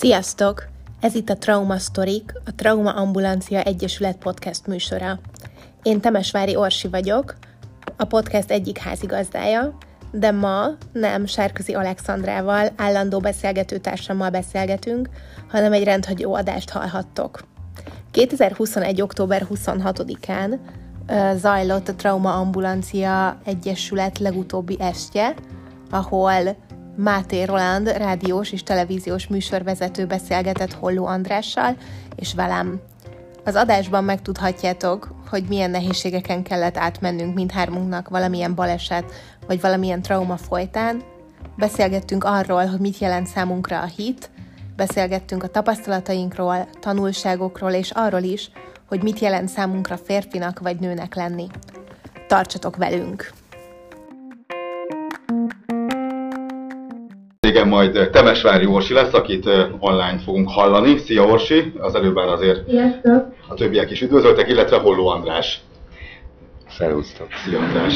Sziasztok! Ez itt a Trauma Sztorik, a Trauma Ambulancia Egyesület podcast műsora. Én Temesvári Orsi vagyok, a podcast egyik házigazdája, de ma nem Sárközi Alexandrával, állandó beszélgetőtársammal beszélgetünk, hanem egy rendhagyó adást hallhattok. 2021. október 26-án zajlott a Trauma Ambulancia Egyesület legutóbbi estje, ahol Máté Roland, rádiós és televíziós műsorvezető beszélgetett Holló Andrással és velem. Az adásban megtudhatjátok, hogy milyen nehézségeken kellett átmennünk mindhármunknak valamilyen baleset vagy valamilyen trauma folytán. Beszélgettünk arról, hogy mit jelent számunkra a hit, beszélgettünk a tapasztalatainkról, tanulságokról és arról is, hogy mit jelent számunkra férfinak vagy nőnek lenni. Tartsatok velünk! Igen, majd Temesvári Orsi lesz, akit online fogunk hallani. Szia Orsi, az előbben azért Sziasztok. A többiek is üdvözöltek, illetve Holló András. Szerusztok. Szia András.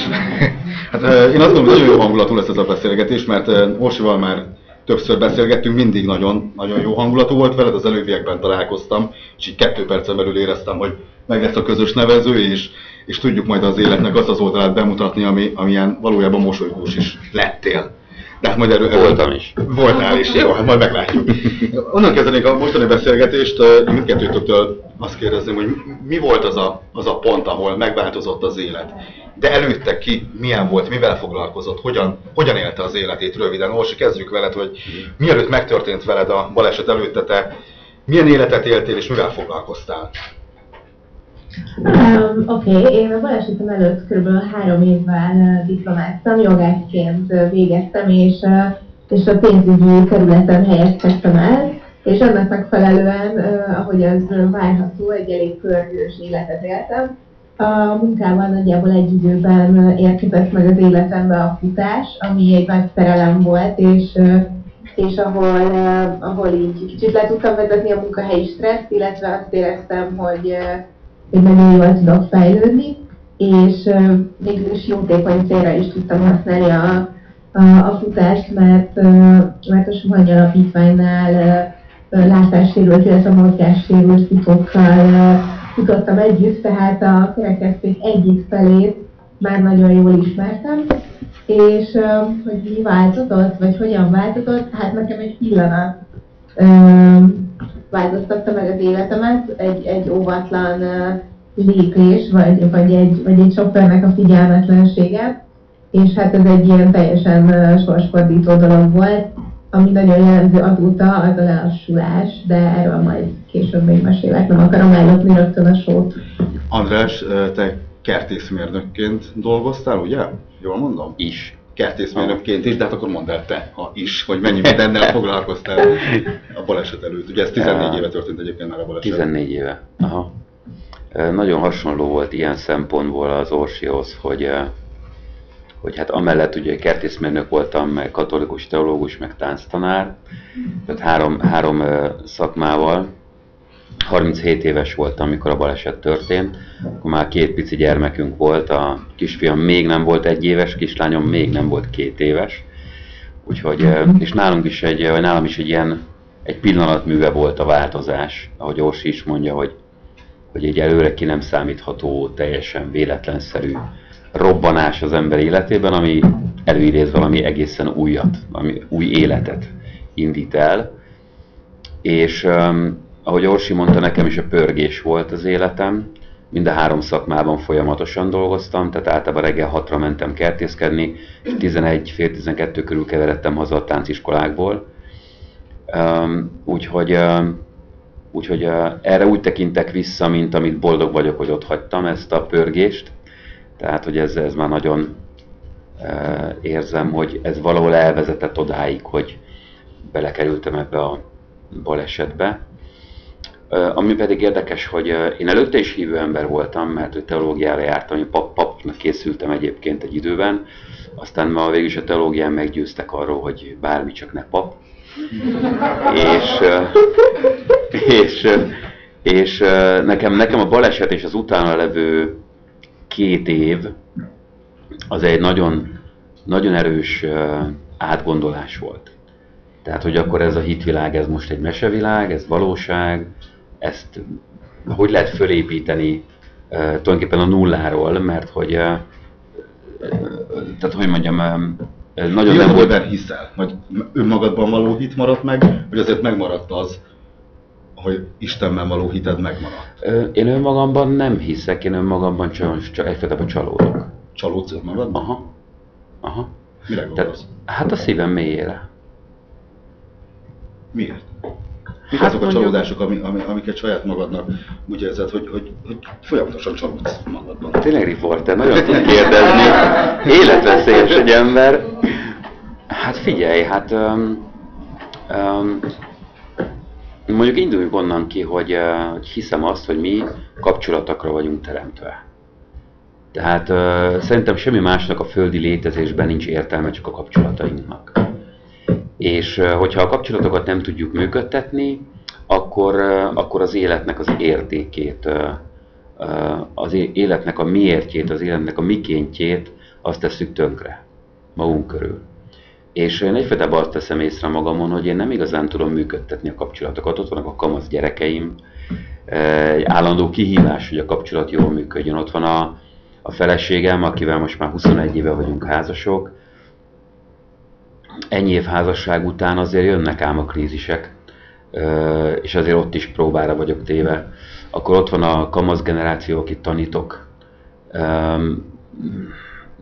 Hát, én azt gondolom, hogy nagyon jó hangulatú lesz ez a beszélgetés, mert Orsival már többször beszélgettünk, mindig nagyon, nagyon jó hangulatú volt veled, az előbbiekben találkoztam, és így 2 percen belül éreztem, hogy meg lesz a közös nevező, és tudjuk majd az életnek azt az oldalát bemutatni, amilyen valójában mosolygós is lettél. De hát majd Voltál is. Jó, hát majd meglátjuk. Onnan kezdenénk a mostani beszélgetést, mindkettőtöktől azt kérdezném, hogy mi volt az a pont, ahol megváltozott az élet. De előtte ki, milyen volt, mivel foglalkozott, hogyan élte az életét röviden. Orsi, kezdjük veled, hogy mielőtt megtörtént veled a baleset előtte, te milyen életet éltél és mivel foglalkoztál? Oké, én a balesetem előtt kb. 3 évvel diplomáztam, jogászként végeztem, és a pénzügyi területen helyezkedtem el, és ennek megfelelően, ahogy az várható, egy elég pörgős életet éltem. A munkában nagyjából egy időben érkezett meg az életembe a futás, ami egy nagy szerelem volt, és ahol így kicsit le tudtam vezetni a munkahelyi stressz, illetve azt éreztem, hogy nagyon jól tudok fejlődni, és végül is jótékony célra is tudtam használni a futást, mert a Sohany alapítványnál látássérült, illetve mozgássérült tipokkal futottam együtt, tehát a kerekeszték egyik felét már nagyon jól ismertem, és hogy mi változott, vagy hogyan változott, hát nekem egy pillanat változtatta meg az életemet, egy óvatlan lépés, vagy egy sofőrnek a figyelmetlensége, és hát ez egy ilyen teljesen sorsfordító dolog volt, ami nagyon jellemző azóta, az a lelassulás, de erről majd később még mesélek, nem akarom ellopni rögtön a sót. András, te kertészmérnökként dolgoztál, ugye? Jól mondom? Is. Kertészmérnökként is, de hát akkor mondd el te, ha is, hogy mennyi mindennel foglalkoztál a baleset előtt. Ugye ez 14 éve történt egyébként már a baleset. 14 éve, aha. Nagyon hasonló volt ilyen szempontból az Orsihoz, hogy hát amellett ugye kertészmérnök voltam, meg katolikus teológus, meg tánctanár, tehát három szakmával. 37 éves voltam, amikor a baleset történt, akkor már 2 pici gyermekünk volt, a kisfiam még nem volt 1 éves, kislányom még nem volt 2 éves. Úgyhogy, és nálam is egy ilyen egy pillanatműve volt a változás, ahogy Orsi is mondja, hogy egy előre ki nem számítható, teljesen véletlenszerű robbanás az ember életében, ami előidéz valami egészen újat, ami új életet indít el. És ahogy Orsi mondta, nekem is a pörgés volt az életem. Mind a 3 szakmában folyamatosan dolgoztam, tehát általában reggel 6-ra mentem kertészkedni, és 11-12 körül keveredtem haza a tánciskolákból. Úgyhogy erre úgy tekintek vissza, mint amit boldog vagyok, hogy ott hagytam ezt a pörgést. Tehát, hogy ez már nagyon érzem, hogy ez valahol elvezetett odáig, hogy belekerültem ebbe a balesetbe. Ami pedig érdekes, hogy én előtte is hívő ember voltam, mert hogy teológiára jártam, én papnak készültem egyébként egy időben, aztán ma végül is a teológián meggyőztek arról, hogy bármi, csak ne pap. És nekem a baleset és az utána levő 2 év az egy nagyon, nagyon erős átgondolás volt. Tehát, hogy akkor ez a hitvilág, ez most egy mesevilág, ez valóság, ezt hogy lehet fölépíteni tulajdonképpen a nulláról, mert hogy, tehát hogy mondjam, nagyon nem volt... Ebben hiszel, hogy önmagadban való hit maradt meg, vagy azért megmaradt az, hogy Istennel való hited megmaradt? Én önmagamban nem hiszek, én önmagamban csak egyfajtában csalódok. Csalódsz önmagadban? Aha. Aha. Mire gondolsz? Hát a szívem mélyére. Miért? Mik hát azok a csalódások, amiket saját magadnak úgy érzed, hogy folyamatosan csalódsz magadban? Tényleg riporter, nagyon tud kérdezni. Életveszélyes egy ember. Hát figyelj, hát... mondjuk induljunk onnan ki, hogy hiszem azt, hogy mi kapcsolatokra vagyunk teremtve. Tehát szerintem semmi másnak a földi létezésben nincs értelme, csak a kapcsolatainknak. És hogyha a kapcsolatokat nem tudjuk működtetni, akkor az életnek az értékét, az életnek a miértjét, az életnek a mikéntjét, azt tesszük tönkre magunk körül. És én egyfajtában azt teszem észre magamon, hogy én nem igazán tudom működtetni a kapcsolatokat. Ott vannak a kamasz gyerekeim, egy állandó kihívás, hogy a kapcsolat jól működjön. Ott van a feleségem, akivel most már 21 éve vagyunk házasok. Ennyi év házasság után azért jönnek ám a krízisek, és azért ott is próbára vagyok téve. Akkor ott van a kamasz generáció, akit tanítok,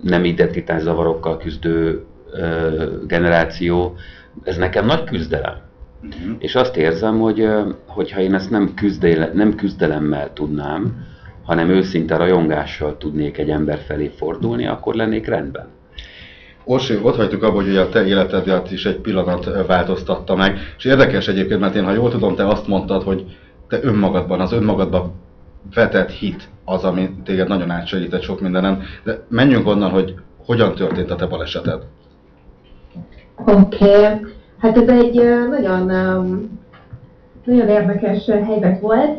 nem identitászavarokkal küzdő generáció. Ez nekem nagy küzdelem. És azt érzem, hogy ha én ezt nem küzdelemmel tudnám, hanem őszinte rajongással tudnék egy ember felé fordulni, akkor lennék rendben. Orsi, ott hagytuk abban, hogy a te életedet is egy pillanat változtatta meg, és érdekes egyébként, mert én, ha jól tudom, te azt mondtad, hogy te önmagadban vetett hit az, ami téged nagyon átsegített sok mindenen, de menjünk onnan, hogy hogyan történt a te baleseted? Oké. Hát ez egy nagyon érdekes helyzet volt.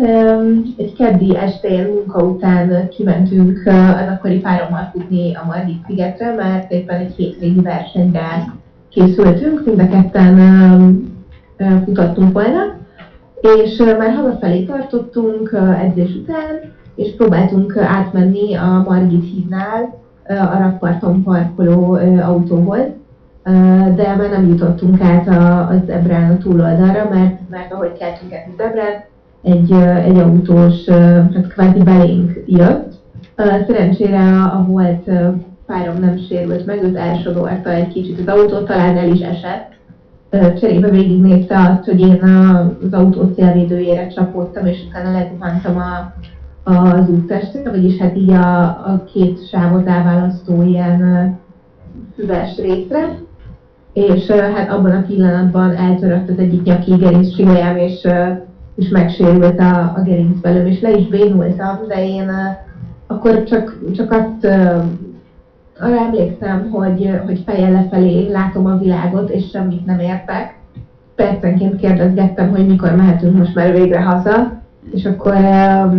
Egy keddi estén munka után kimentünk az akkori párommal futni a Margitszigetre, mert éppen egy hétvégi versenyre készültünk, mind a ketten futottunk volna, és már hazafelé tartottunk edzés után, és próbáltunk átmenni a Margit hídnál a rakparton parkoló autóhoz, de már nem jutottunk át az ebrán a túloldalra, mert ahogy keltünk át az ebrán, egy autós, hát kvázi belénk jött. Szerencsére a volt párom nem sérült meg, őt elsodorta egy kicsit az autó, talán el is esett. Cserébe végignézte azt, hogy én az autó szélvédőjére csapódtam, és utána lezuhantam az úttestre, vagyis hát így a két sávot elválasztó ilyen füves részre, és hát abban a pillanatban eltörött az egyik nyaki gerinc csigolyám, és megsérült a gerinc belőm, és le is bénultam, de én akkor csak azt arra emlékszem, hogy fejjel lefelé látom a világot, és semmit nem értek. Percenként kérdezgettem, hogy mikor mehetünk most már végre haza, és akkor a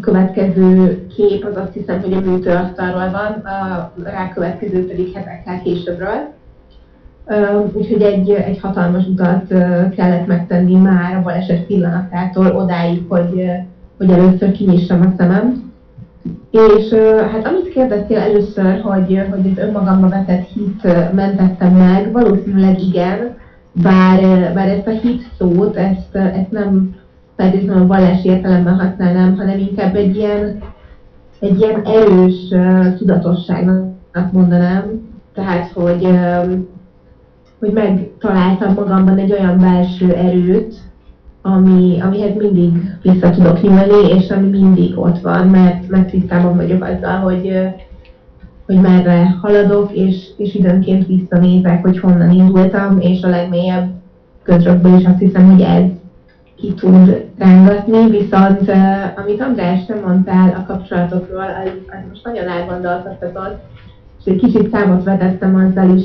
következő kép az, azt hiszem, hogy a műtőasztalról van, a rákövetkező pedig hetekkel későbbről. Úgyhogy egy hatalmas utat kellett megtenni már a baleset pillanatától odáig, hogy először kinyissam a szemem. És hát amit kérdeztél először, hogy az önmagamba vetett hit mentettem meg, valószínűleg igen, bár ezt a hit szót, ezt nem feltétlenül a vallási értelemben használnám, hanem inkább egy ilyen erős tudatosságnak mondanám. Tehát, hogy megtaláltam magamban egy olyan belső erőt, amihez mindig vissza tudok nyúlni, és ami mindig ott van, mert tisztában vagyok azzal, hogy merre haladok, és időnként visszanézek, hogy honnan indultam, és a legmélyebb közrökből is azt hiszem, hogy ez ki tud rángatni, viszont amit András, te mondtál a kapcsolatokról, az most nagyon elgondolkodtatott, és egy kicsit számot vetettem azzal is,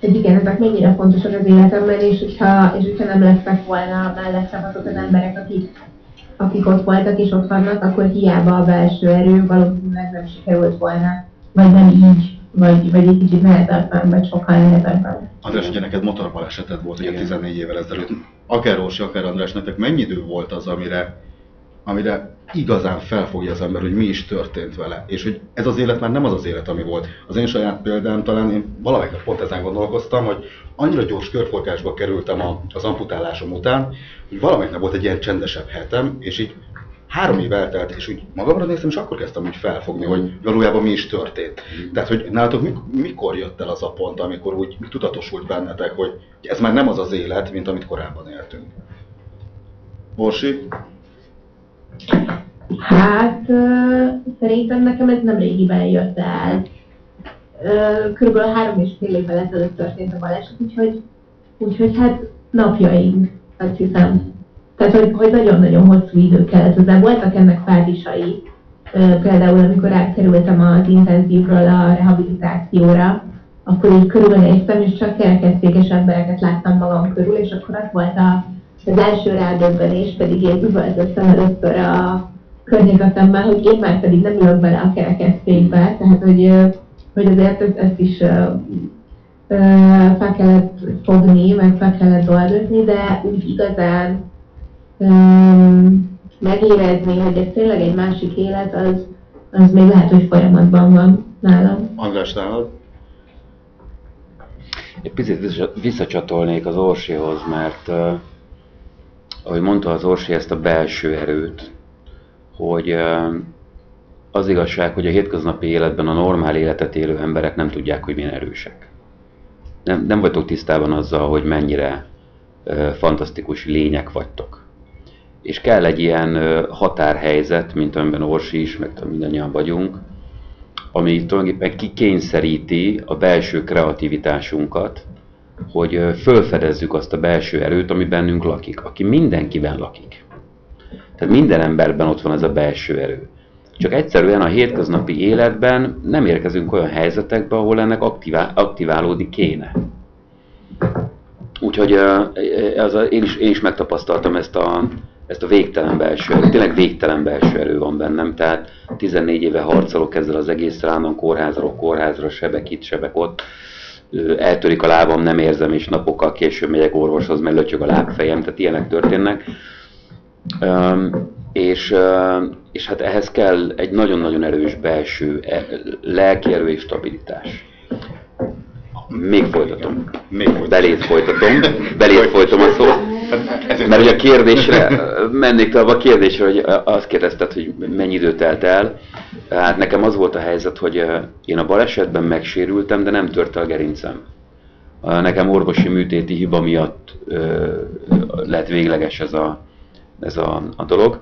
hogy igen, ezek mennyire fontosak az életemben, és hogyha nem lettek volna mellettem azok az emberek, akik ott voltak és ott vannak, akkor hiába a belső erő valószínűleg nem sikerült volna, vagy nem így vagy egy kicsit nehezebben, vagy sokkal nehezebben. András, ugye neked motorbaleseted volt ugye 14 évvel ezelőtt. Akár Orsi, akár András, nektek mennyi idő volt az, amire igazán felfogja az ember, hogy mi is történt vele, és hogy ez az élet már nem az az élet, ami volt. Az én saját példám, talán én valamelyikre pont ezen gondolkoztam, hogy annyira gyors körforgásba kerültem az amputálásom után, hogy valamelyiknek volt egy ilyen csendesebb hetem, és így 3 év eltelt, és úgy magamra néztem, és akkor kezdtem úgy felfogni, hogy valójában mi is történt. Tehát, hogy nálatok mikor jött el az a pont, amikor úgy tudatosult bennetek, hogy ez már nem az az élet, mint amit korábban éltünk. Orsi? Hát szerintem nekem ez nem régiben jött el. Körülbelül 3,5 évvel ezelőtt történt a baleset, úgyhogy hát napjaink, azt hiszem. Tehát, hogy nagyon-nagyon hosszú idő kellett hozzá. Voltak ennek fázisai, például amikor átkerültem az intenzívről a rehabilitációra, akkor így körülnéztem, és csak kerekesszékes embereket láttam magam körül, és akkor az volt az első rádöbbenés, pedig én üvöltöttem először a környezetemmel, hogy én már pedig nem ülök bele a kerekesszékbe, tehát hogy azért ezt is fel kellett fogni, meg fel kellett dolgozni, de úgy igazán megérezni, hogy ez tényleg egy másik élet, az még lehet, hogy folyamatban van nálam. András, nálad? Egy picit visszacsatolnék az Orsihoz, mert ahogy mondta az Orsi, ezt a belső erőt, hogy az igazság, hogy a hétköznapi életben a normál életet élő emberek nem tudják, hogy milyen erősek. Nem vagytok tisztában azzal, hogy mennyire fantasztikus lények vagytok. És kell egy ilyen határhelyzet, mint amiben Orsi is, meg mindannyian vagyunk, ami tulajdonképpen kikényszeríti a belső kreativitásunkat, hogy fölfedezzük azt a belső erőt, ami bennünk lakik, aki mindenkiben lakik. Tehát minden emberben ott van ez a belső erő. Csak egyszerűen a hétköznapi életben nem érkezünk olyan helyzetekbe, ahol ennek aktiválódni kéne. Úgyhogy én is megtapasztaltam ezt a végtelen belső erő. Tényleg végtelen belső erő van bennem, tehát 14 éve harcolok ezzel az egész rámon, kórházra, sebek itt, sebek ott. Eltörik a lábam, nem érzem, és napokkal később megyek orvoshoz, mert lötyög a lábfejem, tehát ilyenek történnek. És hát ehhez kell egy nagyon-nagyon erős belső lelki erő és stabilitás. Még folytatom. Belét folytom a szót. Mert ugye a kérdésre, mennék tovább a kérdésre, hogy azt kérdezted, hogy mennyi idő telt el. Hát nekem az volt a helyzet, hogy én a balesetben megsérültem, de nem tört a gerincem. Nekem orvosi műtéti hiba miatt lett végleges ez a dolog.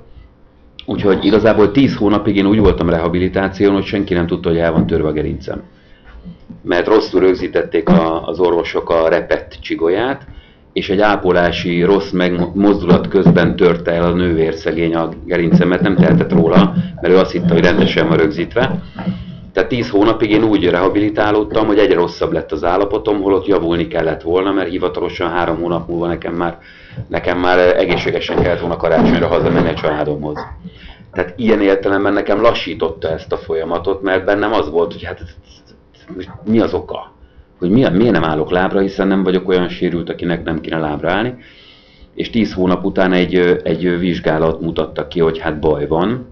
Úgyhogy igazából 10 hónapig én úgy voltam rehabilitáción, hogy senki nem tudta, hogy el van törve a gerincem. Mert rosszul rögzítették az orvosok a repett csigolyát, és egy ápolási rossz megmozdulat közben törte el a nővér szegény a gerincemet, nem tehetett róla, mert ő azt hitte, hogy rendesen van rögzítve. Tehát 10 hónapig én úgy rehabilitálódtam, hogy egyre rosszabb lett az állapotom, holott javulni kellett volna, mert hivatalosan 3 hónap múlva nekem már egészségesen kellett volna karácsonyra hazamenni a családomhoz. Tehát ilyen értelemben nekem lassította ezt a folyamatot, mert bennem az volt, hogy hát mi az oka? Hogy miért nem állok lábra, hiszen nem vagyok olyan sérült, akinek nem kéne lábra állni. És 10 hónap után egy vizsgálat mutatta ki, hogy hát baj van,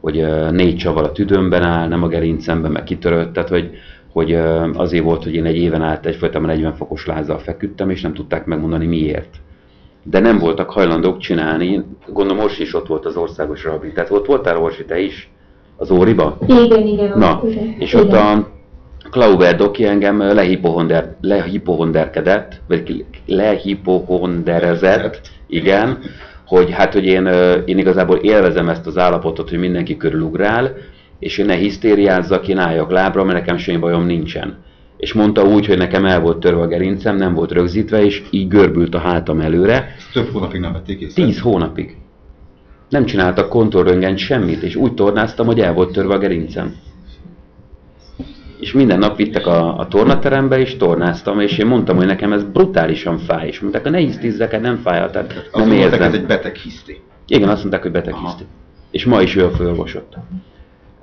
hogy 4 csavar a tüdőmben áll, nem a gerincemben, meg kitörött, tehát hogy azért volt, hogy én egy éven át egyfajtában 40 fokos lázzal feküdtem, és nem tudták megmondani miért. De nem voltak hajlandók csinálni, gondolom Orsi is ott volt az országos rehabilitáció. Ott voltál Orsi, te is? Az Óriba? Igen. Na, és ott a Klauber doki engem lehipohonderezett, igen, hogy hát, hogy én igazából élvezem ezt az állapotot, hogy mindenki körülugrál, és én ne hisztériázzak, én álljak lábra, mert nekem semmi bajom nincsen. És mondta úgy, hogy nekem el volt törve a gerincem, nem volt rögzítve, és így görbült a hátam előre. Ezt több hónapig nem vették észre? 10 hónapig. Nem csináltak kontrollröntgent, semmit, és úgy tornáztam, hogy el volt törve a gerincem. És minden nap vittek a tornaterembe, és tornáztam, és én mondtam, hogy nekem ez brutálisan fáj, és mondták, hogy ne hisztizzek, nem fáj, tehát nem érzem. Ez egy beteg hiszti. Igen, azt mondták, hogy beteg hiszti. És ma is ő a főorvosot.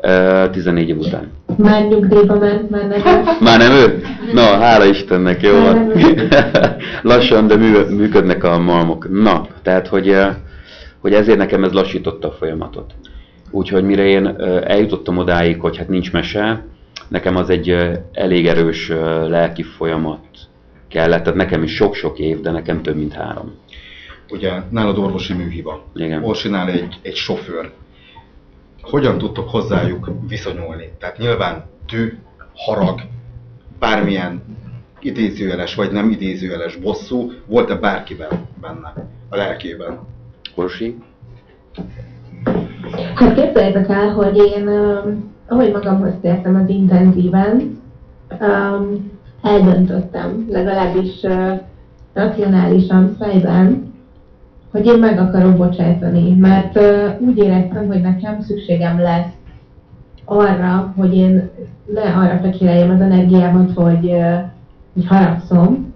14 év után. Már nyugdíjba ment, már nekem. Már nem ő? Na, hála Istennek, jó van. Lassan, de működnek a malmok. Na, tehát, hogy ezért nekem ez lassította a folyamatot. Úgyhogy mire én eljutottam odáig, hogy hát nincs mese, nekem az egy elég erős lelki folyamat kellett. Tehát nekem is sok-sok év, de nekem több mint 3. Ugye nálad orvosi műhiba. Igen. Orsinál egy sofőr. Hogyan tudtok hozzájuk viszonyulni? Tehát nyilván tű, harag, bármilyen idézőjeles vagy nem idézőjeles bosszú volt-e bárkiben benne, a lelkében? Orsi? Hát képzeljétek el, hogy én, ahogy magamhoz tértem az intenzíven, eldöntöttem, legalábbis racionálisan fejben, hogy én meg akarok bocsájtani, mert úgy éreztem, hogy nekem szükségem lesz arra, hogy én ne arra fekireljem az energiámat, hogy haragszom,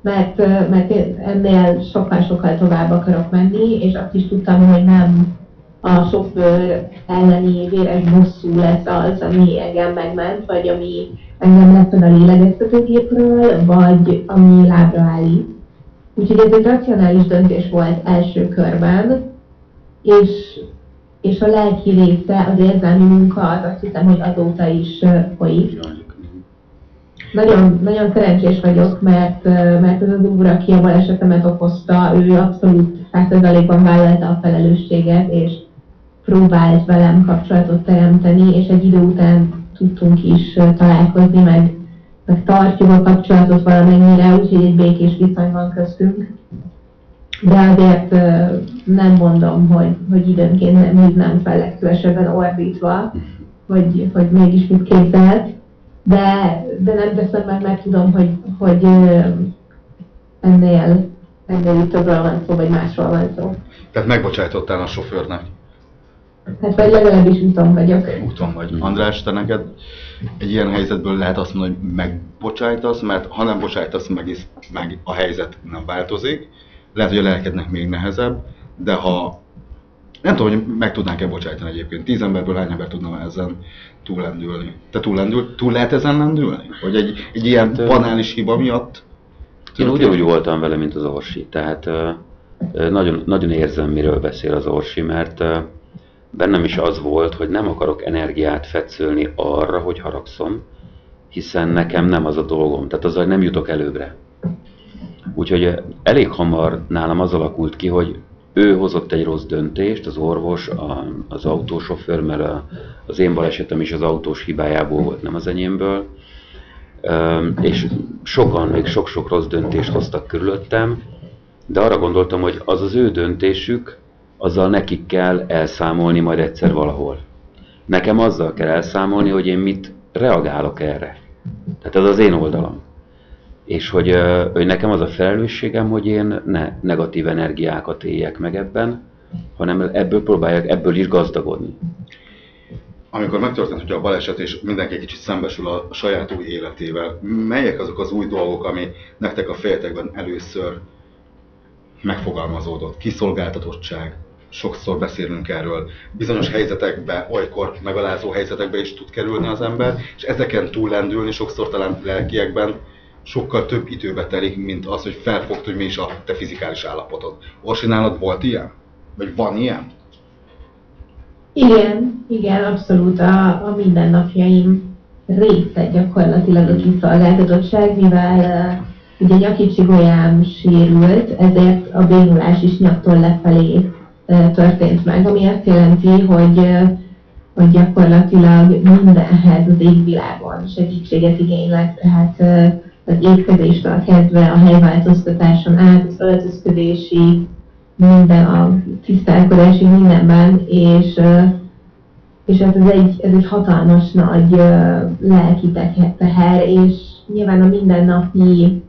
mert én ennél sokkal-sokkal tovább akarok menni, és azt is tudtam, hogy nem a sofőr elleni véres bosszú lesz az, ami engem megment, vagy ami engem lett a lélegeztetőgépről, vagy ami lábra állít. Úgyhogy ez egy racionális döntés volt első körben, és a lelki része, az érzelmi munka, az azt hiszem, hogy azóta is folyik. Nagyon, nagyon szerencsés vagyok, mert az az úr, aki a balesetemet okozta, ő abszolút 100%-ban vállalta a felelősséget, és próbált velem kapcsolatot teremteni, és egy idő után tudtunk is találkozni, meg tartjuk a kapcsolatot valamennyire, úgyhogy egy békés viszony van köztünk. De azért nem mondom, hogy időnként nem fel legszívesebben ordítva, hogy mégis mit képzelt, de nem teszem meg, mert tudom, hogy ennél többről van szó, vagy másról van szó. Tehát megbocsájtottál a sofőrnek? Hát vagy legalábbis úton vagyok. Úton vagy. András, te neked egy ilyen helyzetből lehet azt mondani, hogy megbocsájtasz, mert ha nem bocsájtasz, meg a helyzet nem változik. Lehet, hogy a lelkednek még nehezebb, de ha... Nem tudom, hogy meg tudnánk-e bocsájtani egyébként. 10 emberből hány ember tudna ezen túllendülni? Te túl lehet ezen lendülni? Hogy egy ilyen banális hiba miatt... Én ugyanúgy voltam vele, mint az Orsi. Tehát nagyon, nagyon érzem, miről beszél az Orsi, mert... bennem is az volt, hogy nem akarok energiát fetszölni arra, hogy haragszom, hiszen nekem nem az a dolgom, tehát azzal nem jutok előbbre. Úgyhogy elég hamar nálam az alakult ki, hogy ő hozott egy rossz döntést, az orvos, az autósofőr, mert az én balesetem is az autós hibájából volt, nem az enyémből. És sokan, még sok-sok rossz döntést hoztak körülöttem, de arra gondoltam, hogy az az ő döntésük, azzal nekik kell elszámolni majd egyszer valahol. Nekem azzal kell elszámolni, hogy én mit reagálok erre. Tehát ez az én oldalam. És hogy nekem az a felelősségem, hogy én ne negatív energiákat éljek meg ebben, hanem ebből is gazdagodni. Amikor megtörtént, hogy a baleset és mindenki egy kicsit szembesül a saját új életével, melyek azok az új dolgok, ami nektek a fejetekben először megfogalmazódott? Kiszolgáltatottság. Sokszor beszélünk erről. Bizonyos helyzetekben, olykor megalázó helyzetekbe is tud kerülni az ember, és ezeken túllendülni sokszor talán lelkiekben sokkal több időbe telik, mint az, hogy felfogd, hogy mi is a te fizikális állapotod. Orsi, nálad volt ilyen? Vagy van ilyen? Igen, abszolút a mindennapjaim része gyakorlatilag a kiszolgáltatottság, mivel ugye nyakicsigolyám sérült, ezért a bénulás is nyaktól lefelé történt meg, ami azt jelenti, hogy gyakorlatilag mindenhez az égvilágon segítséget igénylek, tehát az étkezéstől kezdve a helyváltoztatáson át, az öltözködési, minden a tisztálkodási mindenben, és ez egy hatalmas nagy lelki teher, és nyilván a mindennapi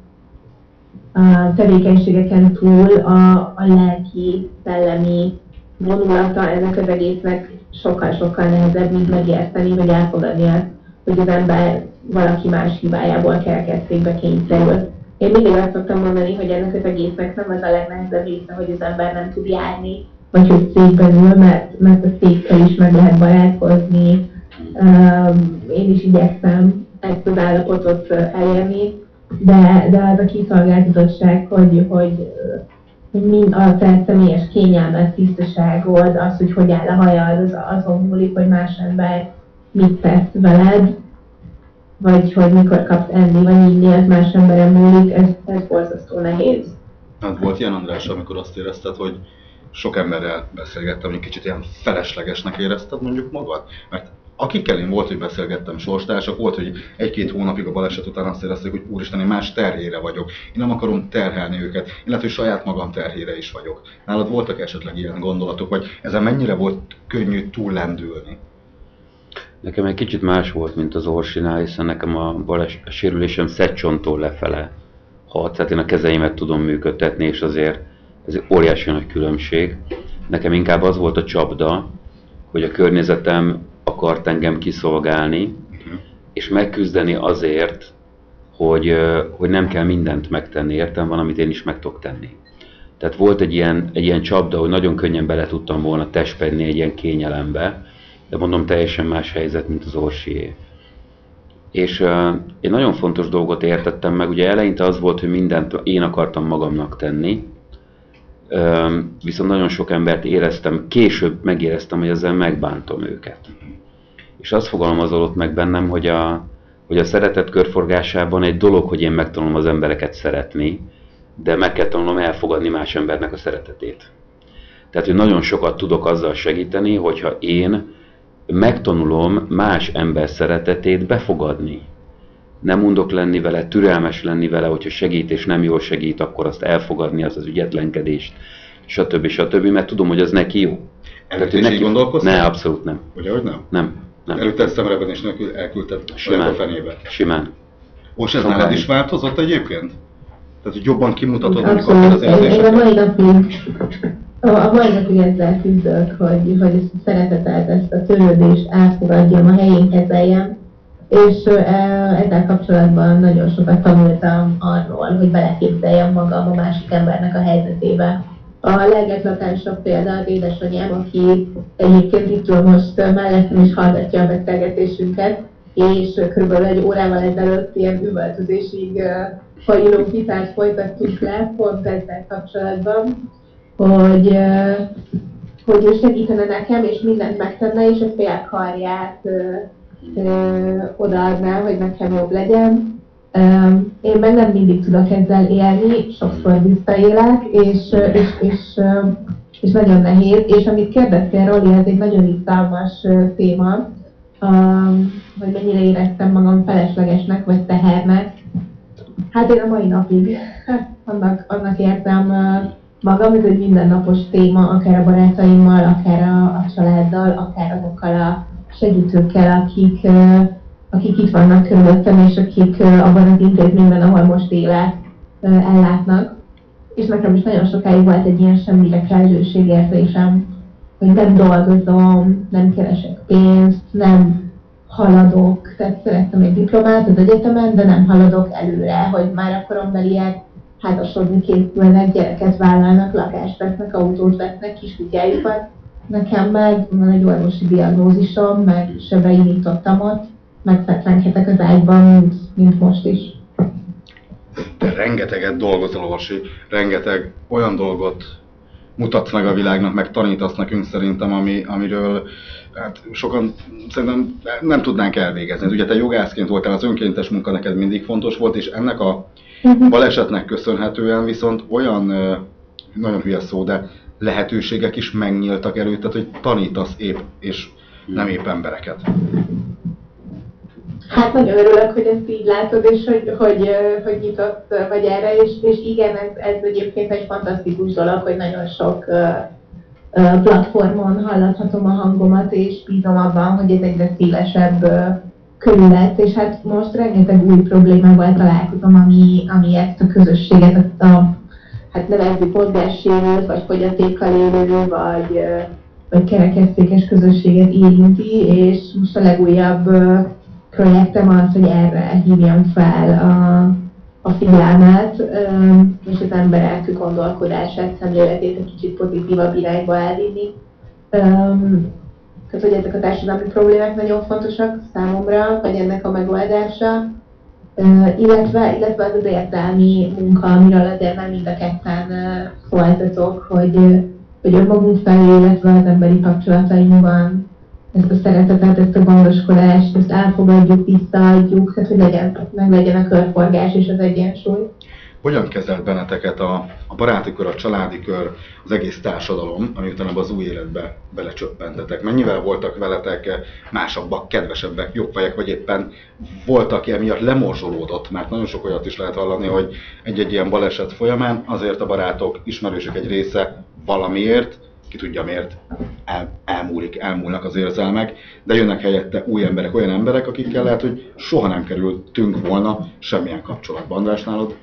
a tevékenységeken túl a lelki, szellemi vonulata ennek az egésznek sokkal-sokkal nehezebb, mint megérteni, vagy elfogadni, hogy az ember valaki más hibájából kerekesszékbe kényszerül. Én mindig azt szoktam mondani, hogy ennek az egésznek nem az a legnehezebb része, hogy az ember nem tud járni, vagy hogy székben ül, mert a székkel is meg lehet barátkozni. Én is igyekszem ezt az állapotot elérni, de az a kiszolgáltatottság, hogy mind a személyes kényelmet, tisztaságod, az, hogy hogy áll a hajad, az azon múlik, hogy más ember mit tesz veled, vagy hogy mikor kapsz enni, vagy így az más emberen múlik, ez borzasztó nehéz. Hát volt ilyen, András, amikor azt érezted, hogy sok emberrel beszélgettem, hogy kicsit ilyen feleslegesnek érezted mondjuk magad? Mert akikkel én volt, hogy beszélgettem, sorstársak, volt, hogy egy-két hónapig a baleset után azt érezték, hogy úristen, én más terhére vagyok, én nem akarom terhelni őket, illetve saját magam terhére is vagyok. Nálad voltak esetleg ilyen gondolatok, vagy ezen mennyire volt könnyű túllendülni? Nekem egy kicsit más volt, mint az Orsinál, hiszen nekem a sérülésem szetcsonttól lefele hat, tehát én a kezeimet tudom működtetni, és azért ez óriási nagy különbség. Nekem inkább az volt a csapda, hogy a környezetem akart engem kiszolgálni, és megküzdeni azért, hogy nem kell mindent megtenni, értem, van, amit én is meg tudok tenni. Tehát volt egy ilyen csapda, hogy nagyon könnyen bele tudtam volna testpedni egy ilyen kényelembe, de mondom, teljesen más helyzet, mint az Orsié. És egy nagyon fontos dolgot értettem meg, ugye eleinte az volt, hogy mindent én akartam magamnak tenni, viszont nagyon sok embert éreztem, később megéreztem, hogy ezzel megbántom őket. És azt fogalmazolott meg bennem, hogy a szeretet körforgásában egy dolog, hogy én megtanulom az embereket szeretni, de meg kell tanulnom elfogadni más embernek a szeretetét. Tehát, hogy nagyon sokat tudok azzal segíteni, hogyha én megtanulom más ember szeretetét befogadni. Nem undok lenni vele, türelmes lenni vele, hogyha segít és nem jól segít, akkor azt elfogadni, az ügyetlenkedést, stb. Stb. Mert tudom, hogy az neki jó. Előtt is így gondolkoztál? Ne, abszolút nem. Ugye, hogy nem? Nem. Előtt eszemreben is nélkül elküldted a fenébe. Simán. Most ez nálad is változott egyébként? Tehát, hogy jobban kimutatod, amikor az érzéseket? A mai napig ezzel küzdök, hogy ezt a szeretetet, ezt a törődést elfogadjam, a helyén kezeljem. És ezzel kapcsolatban nagyon sokat tanultam arról, hogy beleképzeljem magam a másik embernek a helyzetébe. A legeklatánsabb példa az édesanyám, aki egyébként itt ül most mellettem is hallgatja a beszélgetésünket, és kb. Egy órával ezelőtt ilyen üvöltözésig hajló vitást folytattuk le, pont ezzel kapcsolatban, hogy ő segítene nekem, és mindent megtenne, és a fél karját odaadnám, hogy nekem jobb legyen. Én meg nem mindig tudok ezzel élni, sokszor visszaélek, és nagyon nehéz. És amit kérdeztél, Roli, ez egy nagyon izgalmas téma, hogy mennyire éreztem magam feleslegesnek, vagy tehernek. Hát én a mai napig annak érzem magam, ez egy mindennapos téma, akár a barátaimmal, akár a családdal, akár azokkal a segítőkkel, akik itt vannak körülöttem, és akik abban az intézményben, ahol most élek, ellátnak. És nekem is nagyon sokáig volt egy ilyen semmire kellőség érzésem, hogy nem dolgozom, nem keresek pénzt, nem haladok. Tehát szerettem egy diplomát az egyetemen, de nem haladok előre, hogy már a korombeliek házasodni készülnek, gyereket vállalnak, lakást vesznek, autót vesznek, kiskutyájukat. Nekem meg van egy orvosi diagnózisom, meg sebei nyitottam ott, megfekvenkedek az ágyban, mint most is. Te rengeteget dolgozol, Orsi, rengeteg olyan dolgot mutatsz meg a világnak, meg tanítasz nekünk szerintem, amiről hát sokan szerintem nem tudnánk elvégezni. Ugye te jogászként voltál, az önkéntes munka neked mindig fontos volt, és ennek a balesetnek köszönhetően viszont olyan, nagyon hülye szó, de lehetőségek is megnyíltak előtted, hogy tanítasz épp és nem épp embereket. Hát nagyon örülök, hogy ezt így látod, és hogy nyitott vagy erre, és igen, ez egyébként egy fantasztikus dolog, hogy nagyon sok platformon hallathatom a hangomat, és bízom abban, hogy ez egyre szélesebb körül lesz, és hát most rengeteg új problémával találkozom, ami ezt a közösséget, hát nevezzük mozgássérült, vagy fogyatékkal élő, vagy kerekesszékes közösséget érinti, és most a legújabb projektem az, hogy erre hívjam fel a figyelmet, és az emberek gondolkodását, szemléletét egy kicsit pozitívabb irányba elvinni. Tehát, hogy ezek a társadalmi problémák nagyon fontosak számomra, vagy ennek a megoldása, illetve az az értelmi munka, amiről azért már mind a ketten szóltatok, hogy önmagunk felé, illetve az emberi kapcsolatainkban ezt a szeretetet, ezt a gondoskodást, ezt elfogadjuk, visszaadjuk, tehát hogy legyen a körforgás és az egyensúly. Hogyan kezelt benneteket a baráti kör, a családi kör, az egész társadalom, amiután az új életbe belecsöppentetek? Mennyivel voltak veletek másabbak, kedvesebbek, jobb fejek, vagy éppen voltak emiatt lemorzsolódott? Mert nagyon sok olyat is lehet hallani, hogy egy-egy ilyen baleset folyamán azért a barátok, ismerősök egy része valamiért, ki tudja miért, elmúlnak az érzelmek, de jönnek helyette új emberek, olyan emberek, akikkel lehet, hogy soha nem kerültünk volna semmilyen kapcsolatban. András, nálad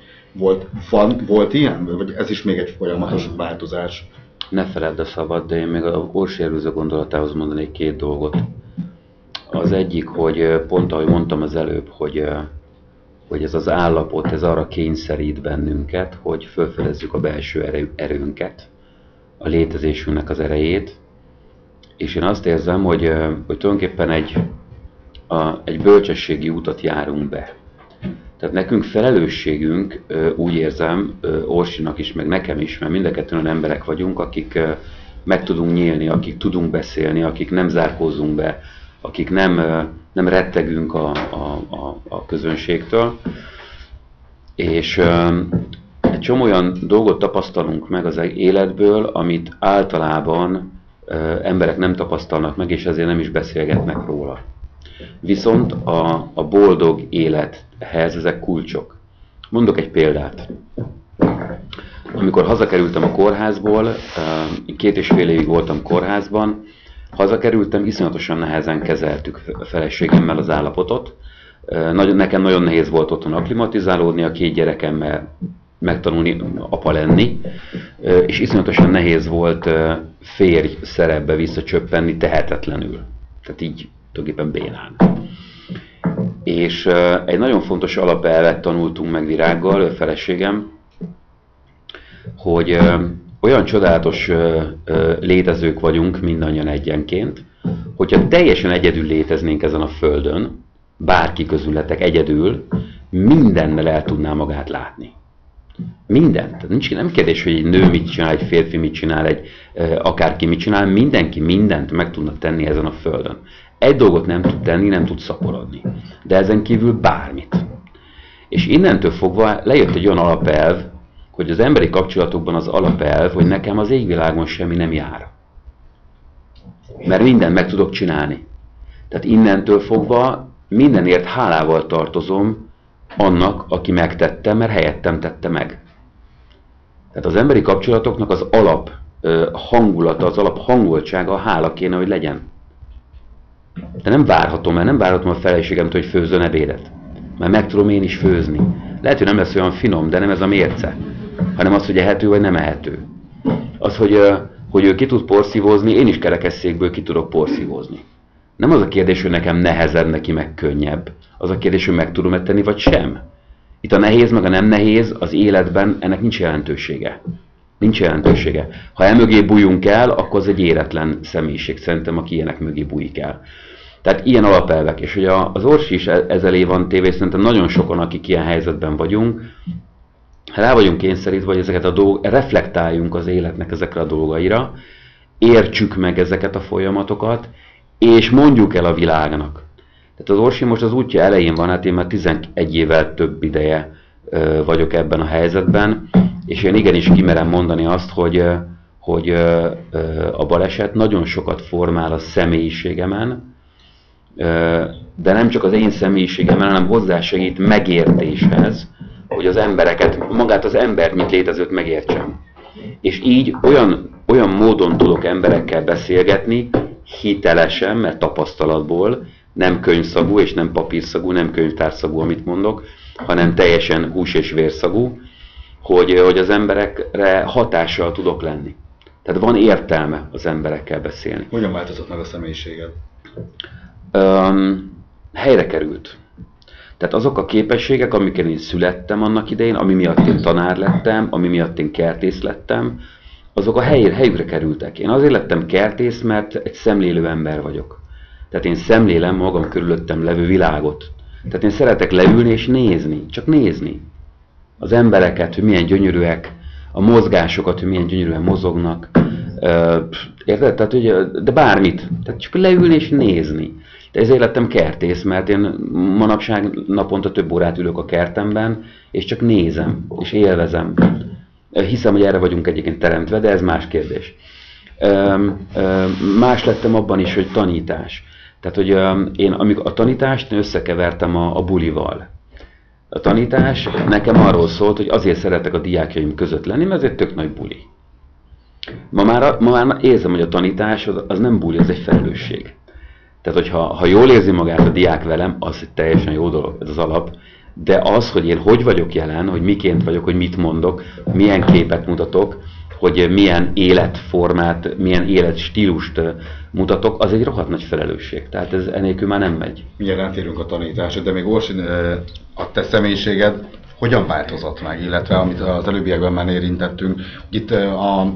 volt ilyen? Vagy ez is még egy folyamatos változás? Ne feledd a szabad, de én még a Orsi előző gondolatához mondanék két dolgot. Az egyik, hogy pont ahogy mondtam az előbb, hogy ez az állapot, ez arra kényszerít bennünket, hogy felfedezzük a belső erőnket, a létezésünknek az erejét, és én azt érzem, hogy tulajdonképpen egy bölcsességi utat járunk be. Tehát nekünk felelősségünk, úgy érzem, Orsinak is, meg nekem is, mert mind a ketten olyan emberek vagyunk, akik meg tudunk nyílni, akik tudunk beszélni, akik nem zárkózunk be, akik nem rettegünk a közönségtől. És egy csomó olyan dolgot tapasztalunk meg az életből, amit általában emberek nem tapasztalnak meg, és ezért nem is beszélgetnek róla. Viszont a boldog élethez ezek kulcsok. Mondok egy példát. Amikor hazakerültem a kórházból, 2,5 évig voltam kórházban, hazakerültem, iszonyatosan nehezen kezeltük a feleségemmel az állapotot. Nekem nagyon nehéz volt otthon akklimatizálódni, a két gyerekemmel megtanulni apa lenni, és iszonyatosan nehéz volt férj szerepbe visszacsöppenni tehetetlenül. Tehát így tulajdonképpen bénán. És egy nagyon fontos alapelvet tanultunk meg Virággal, feleségem, hogy olyan csodálatos létezők vagyunk mindannyian egyenként, hogyha teljesen egyedül léteznénk ezen a földön, bárki közületek egyedül, mindennel el tudná magát látni. Mindent. Nem kérdés, hogy egy nő mit csinál, egy férfi mit csinál, egy akárki mit csinál, mindenki mindent meg tudna tenni ezen a földön. Egy dolgot nem tud tenni, nem tud szaporodni. De ezen kívül bármit. És innentől fogva lejött egy olyan alapelv, hogy az emberi kapcsolatokban az alapelv, hogy nekem az égvilágon semmi nem jár. Mert mindent meg tudok csinálni. Tehát innentől fogva mindenért hálával tartozom annak, aki megtette, mert helyettem tette meg. Tehát az emberi kapcsolatoknak az alap hangulata, az alap hangoltsága, a hála kéne, hogy legyen. De nem várhatom a feleségemtől, hogy főzzön ebédet. Mert meg tudom én is főzni. Lehet, hogy nem lesz olyan finom, de nem ez a mérce. Hanem az, hogy ehető vagy nem ehető. Az, hogy ő ki tud porszívózni, én is kerekesszékből ki tudok porszívózni. Nem az a kérdés, hogy nekem nehezebb, neki meg könnyebb. Az a kérdés, hogy meg tudom-e tenni, vagy sem. Itt a nehéz, meg a nem nehéz az életben, ennek nincs jelentősége. Nincs jelentősége. Ha emögé bújunk el, akkor az egy éretlen személyiség szerintem, aki ilyenek mögé bújik el. Tehát ilyen alapelvek. És hogy az Orsi is ezelé van téve, szerintem nagyon sokan, akik ilyen helyzetben vagyunk, rá vagyunk kényszerítve, hogy ezeket a dolgokat reflektáljunk az életnek ezekre a dolgaira, értsük meg ezeket a folyamatokat, és mondjuk el a világnak. Tehát az Orsi most az útja elején van, hát én már 11 évvel több ideje vagyok ebben a helyzetben, és én igenis kimerem mondani azt, hogy a baleset nagyon sokat formál a személyiségemen, de nem csak az én személyiségemen, hanem hozzásegít megértéshez, hogy az embereket, magát az embert, mint létezőt megértsem. És így olyan módon tudok emberekkel beszélgetni, hitelesen, mert tapasztalatból, nem könyvszagú és nem papírszagú, nem könyvtárszagú, amit mondok, hanem teljesen hús- és vérszagú, hogy az emberekre hatással tudok lenni. Tehát van értelme az emberekkel beszélni. Hogyan változott meg a személyiséged? Helyre került. Tehát azok a képességek, amiken én születtem annak idején, ami miatt én tanár lettem, ami miatt én kertész lettem, azok a helyükre kerültek. Én azért lettem kertész, mert egy szemlélő ember vagyok. Tehát én szemlélem magam körülöttem levő világot. Tehát én szeretek leülni és nézni, csak nézni. Az embereket, hogy milyen gyönyörűek, a mozgásokat, hogy milyen gyönyörűen mozognak. Érted? Tehát, de bármit. Tehát csak leülni és nézni. De ezért lettem kertész, mert én manapság naponta több órát ülök a kertemben, és csak nézem, és élvezem. Hiszem, hogy erre vagyunk egyébként teremtve, de ez más kérdés. Más lettem abban is, hogy tanítás. Tehát, hogy én a tanítást összekevertem a bulival. A tanítás nekem arról szólt, hogy azért szeretek a diákjaim között lenni, mert ez egy tök nagy buli. Ma már érzem, hogy a tanítás az nem buli, az egy felelősség. Tehát, hogyha jól érzi magát a diák velem, az egy teljesen jó dolog, ez az alap. De az, hogy én hogy vagyok jelen, hogy miként vagyok, hogy mit mondok, milyen képet mutatok, hogy milyen életformát, milyen életstílust mutatok, az egy rohadt nagy felelősség. Tehát ez enélkül már nem megy. Mindjárt rátérünk a tanításra, de még Orsi, a te személyiséged hogyan változott meg, illetve amit az előbbiekben már érintettünk, itt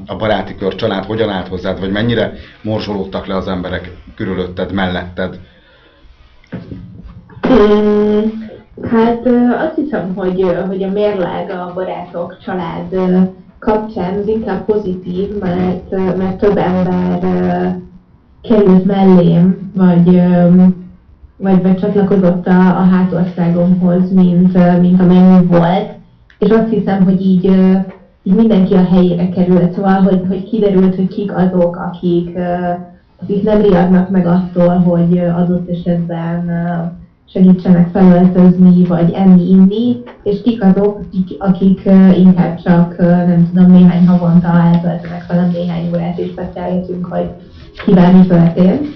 a baráti kör, család hogyan állt hozzád, vagy mennyire morzsolódtak le az emberek körülötted, melletted? Hát azt hiszem, hogy a mérleg a barátok, család kapcsán az inkább pozitív, mert több ember került mellém, vagy becsatlakozott a hátországomhoz, mint amennyi volt. És azt hiszem, hogy így mindenki a helyére került, szóval, hogy kiderült, hogy kik azok, akik nem riadnak meg attól, hogy adott esetben segítsenek felöltözni, vagy enni, inni, és kik azok, akik inkább csak, nem tudom, néhány havonta eltöltenek velem néhány órát, és beszélgetünk, hogy kivel mi történt.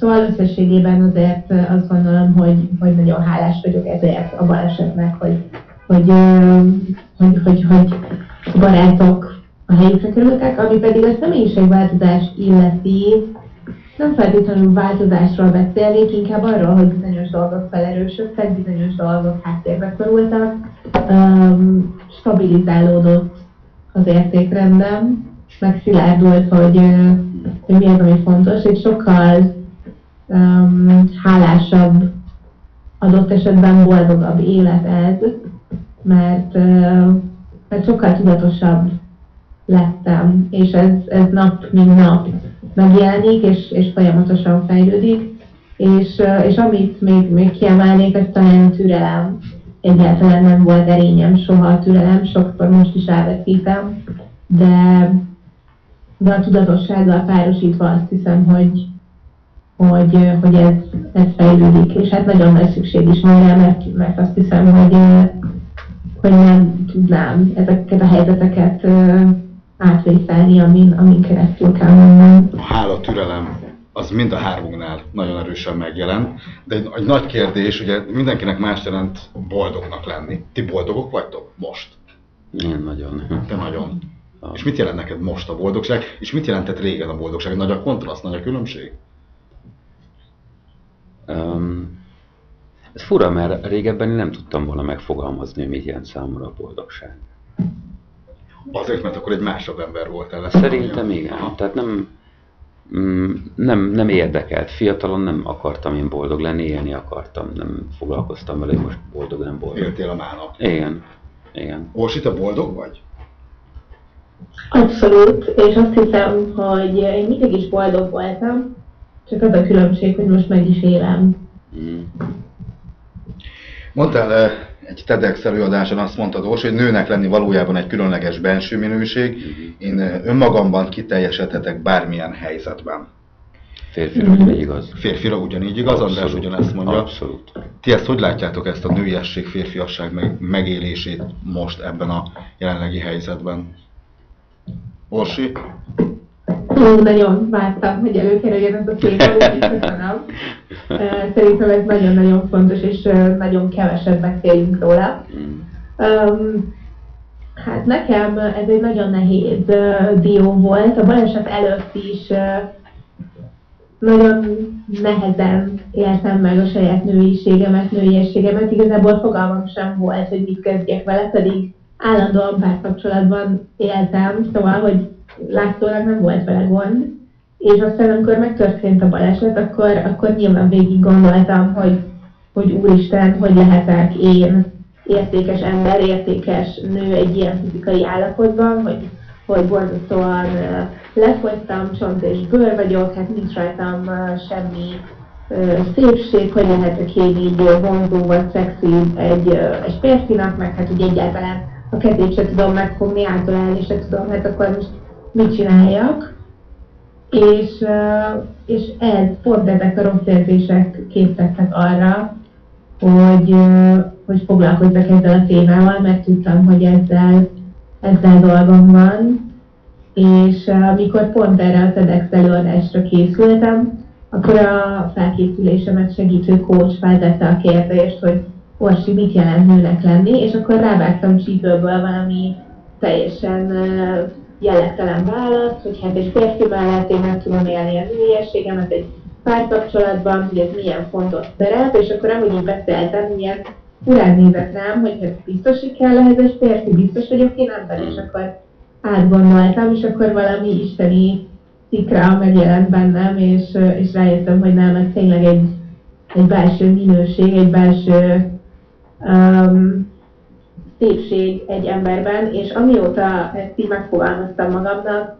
Szóval összességében azért azt gondolom, hogy nagyon hálás vagyok ezért a balesetnek, hogy barátok a helyükre kerültek, ami pedig a személyiségváltozást illeti. Nem feltétlenül változásról beszélnék, inkább arról, hogy bizonyos dolgok felerősödtek, bizonyos dolgok háttérbe szorultak, stabilizálódott az értékrendem, megszilárdult, hogy mi az, ami fontos, és sokkal hálásabb, adott esetben boldogabb élet ez, mert sokkal tudatosabb lettem, és ez nap mint nap megjelenik, és folyamatosan fejlődik, és amit még kiemelnék, ez talán türelem. Egyáltalán nem volt erényem soha a türelem, sokszor most is elveszítem, de a tudatossággal párosítva azt hiszem, hogy ez fejlődik, és hát nagyon nagy szükség is van rá, mert azt hiszem, hogy nem tudnám ezeket a helyzeteket átvészelni, amin keresztül kell mennem. A hála, türelem, az mind a hármunknál nagyon erősen megjelent, de egy nagy kérdés, ugye mindenkinek más jelent boldognak lenni. Ti boldogok vagytok most? Én nagyon. Te nagyon. És mit jelent neked most a boldogság, és mit jelentett régen a boldogság? Nagy a kontraszt, nagy a különbség? Ez fura, mert régebben én nem tudtam volna megfogalmazni, hogy mit jelent számomra a boldogság. Azért, mert akkor egy másabb ember voltál. Szerintem igen. Tehát nem érdekelt. Fiatalon nem akartam én boldog lenni, élni akartam. Nem foglalkoztam vele, hogy most boldog, nem boldog. Éltél a mának. Igen. Orsi, te boldog vagy? Abszolút, és azt hiszem, hogy én mindig is boldog voltam. Csak az a különbség, hogy most meg is élem. Mondtál egy TEDx előadáson, azt mondtad, Orsi, hogy nőnek lenni valójában egy különleges benső minőség. Én önmagamban kiteljesedhetek bármilyen helyzetben. Férfira ugyanígy igaz. Férfira ugyanígy igaz, András ugyanezt mondja. Abszolút. Ti ezt hogy látjátok, ezt a nőiesség, férfiasság megélését most ebben a jelenlegi helyzetben? Orsi? Nagyon vártam, hogy előkerüljön ez a téma, úgyhogy köszönöm. Szerintem ez nagyon-nagyon fontos, és nagyon keveset beszélünk róla. Hát nekem ez egy nagyon nehéz dió volt. A baleset előtt is nagyon nehezen éltem meg a saját nőiségemet, nőiességemet. Igazából fogalmam sem volt, hogy mit kezdjek vele, pedig állandóan párkapcsolatban éltem, szóval, hogy látszólag nem volt vele gond. És aztán, amikor megtörtént a baleset, akkor nyilván végig gondoltam, hogy úristen, hogy lehetek én értékes ember, értékes nő egy ilyen fizikai állapotban, hogy borzasztóan lefogytam, csont és bőr vagyok, hát nincs rajtam semmi szépség, hogy lehetek én így vonzó vagy szexi egy férfinak, meg hát ugye egyáltalán a kezét se tudom megfogni, átölelni se tudom, hát akkor most mit csináljak? És pont ezek a rossz érzések készítettek arra, hogy foglalkozzak ezzel a témával, mert tudtam, hogy ezzel dolgom van. És amikor pont erre a TEDx előadásra készültem, akkor a felkészülésemet segítő coach feltette a kérdést, hogy Orsi, mit jelent nőnek lenni, és akkor rávágtam csípőből valami teljesen jellegtelen választ, hogy hát egy férfi mellett én nem tudom élni az nőiességemet egy párkapcsolatban, hogy ez milyen fontos szerep, és akkor ahogy így beszéltem, milyen furán nézett rám, hogy hát biztos, hogy kell ehhez egy férfi, biztos vagyok én ember, és akkor átgondoltam, és akkor valami isteni szikra megjelent bennem, és rájöttem, hogy nem, ez tényleg egy belső minőség, egy belső szépség egy emberben, és amióta ezt így megfogalmaztam magamnak,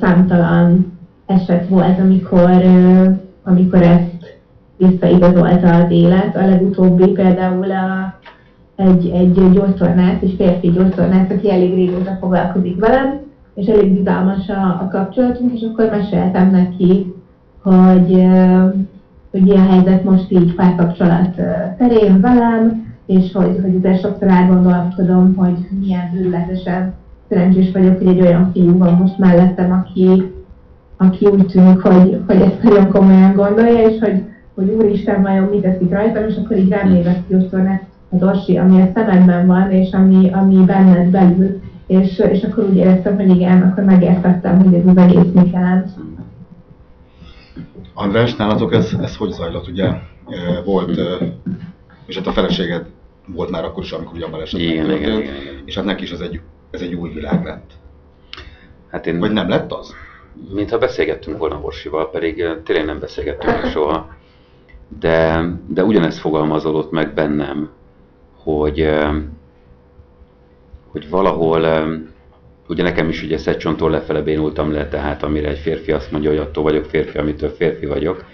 számtalan eset volt, amikor ezt visszaigazolta az élet. A legutóbbi például egy gyógytornász, egy férfi gyógytornász, aki elég régóta foglalkozik velem, és elég bizalmas a kapcsolatunk, és akkor meséltem neki, hogy mi a helyzet most így párkapcsolat terén velem, és hogy ugye sokszor elgondolkodom, hogy milyen bűnletesen szerencsés vagyok, hogy egy olyan fiú van most mellettem, aki úgy tűnik, hogy ezt nagyon komolyan gondolja, és hogy úristen, vajon mit teszik rajtam, és akkor így ránézett jószornak az Orsi, ami a szemedben van, és ami benned belül, és akkor úgy éreztem, hogy igen, akkor megértettem, hogy ez az egész mit jelent. András, nálatok ez hogy zajlott, ugye? Volt, és hát a feleséged volt már akkor is, amikor ugye a baleset történt, és hát neki is ez egy új világ lett. Hát vagy nem lett az? Mintha beszélgettünk volna Orsival, pedig tényleg nem beszélgettünk soha. De ugyanezt fogalmazolott meg bennem, hogy valahol, ugye nekem is ugye szedcsontól lefele bénultam le, tehát amire egy férfi azt mondja, hogy attól vagyok férfi, amitől férfi vagyok,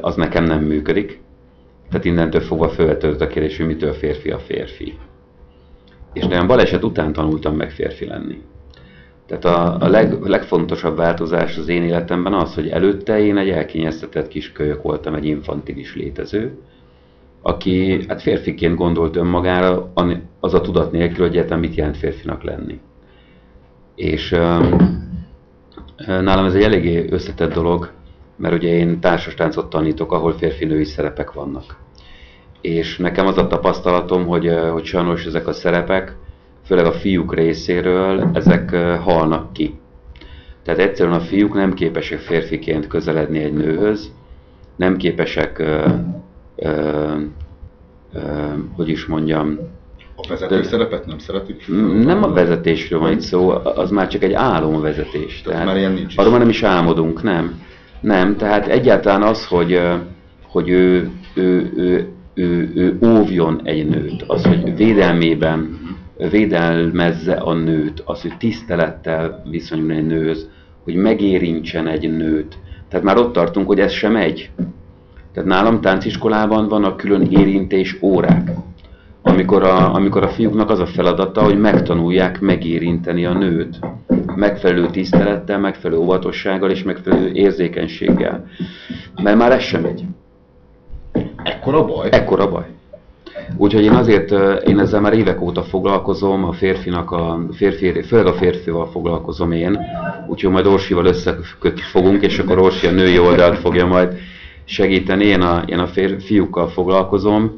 az nekem nem működik. Tehát innentől fogva felvetődött a kérdés, hogy mitől férfi a férfi. És de a baleset után tanultam meg férfi lenni. Tehát a legfontosabb változás az én életemben az, hogy előtte én egy elkényeztetett kiskölyök voltam, egy infantilis létező, aki hát férfiként gondolt önmagára, az a tudat nélkül, hogy egyáltalán mit jelent férfinak lenni. És nálam ez egy eléggé összetett dolog, mert ugye én társastáncot tanítok, ahol férfi-női szerepek vannak. És nekem az a tapasztalatom, hogy sajnos ezek a szerepek, főleg a fiúk részéről, ezek halnak ki. Tehát egyszerűen a fiúk nem képesek férfiként közeledni egy nőhöz, nem képesek, hogy is mondjam... A vezető szerepet nem szeretik? Nem a vezetésről van itt szó, az már csak egy álomvezetés. Tehát már ilyen nincs. Arról már nem is álmodunk, nem. Nem, tehát egyáltalán az, hogy ő óvjon egy nőt, az, hogy védelmezze a nőt, az, hogy tisztelettel viszonyul egy nőhöz, hogy megérintsen egy nőt. Tehát már ott tartunk, hogy ez sem egy. Tehát nálam tánciskolában vannak külön érintés órák, amikor a fiúknak az a feladata, hogy megtanulják megérinteni a nőt. Megfelelő tisztelettel, megfelelő óvatossággal és megfelelő érzékenységgel. Mert már ez sem egy. Ekkora baj? Ekkora baj. Úgyhogy én ezzel már évek óta foglalkozom, főleg a férfival foglalkozom én, úgyhogy majd Orsival összekötni fogunk, és akkor Orsi a női oldalt fogja majd segíteni. Én a fiúkkal foglalkozom.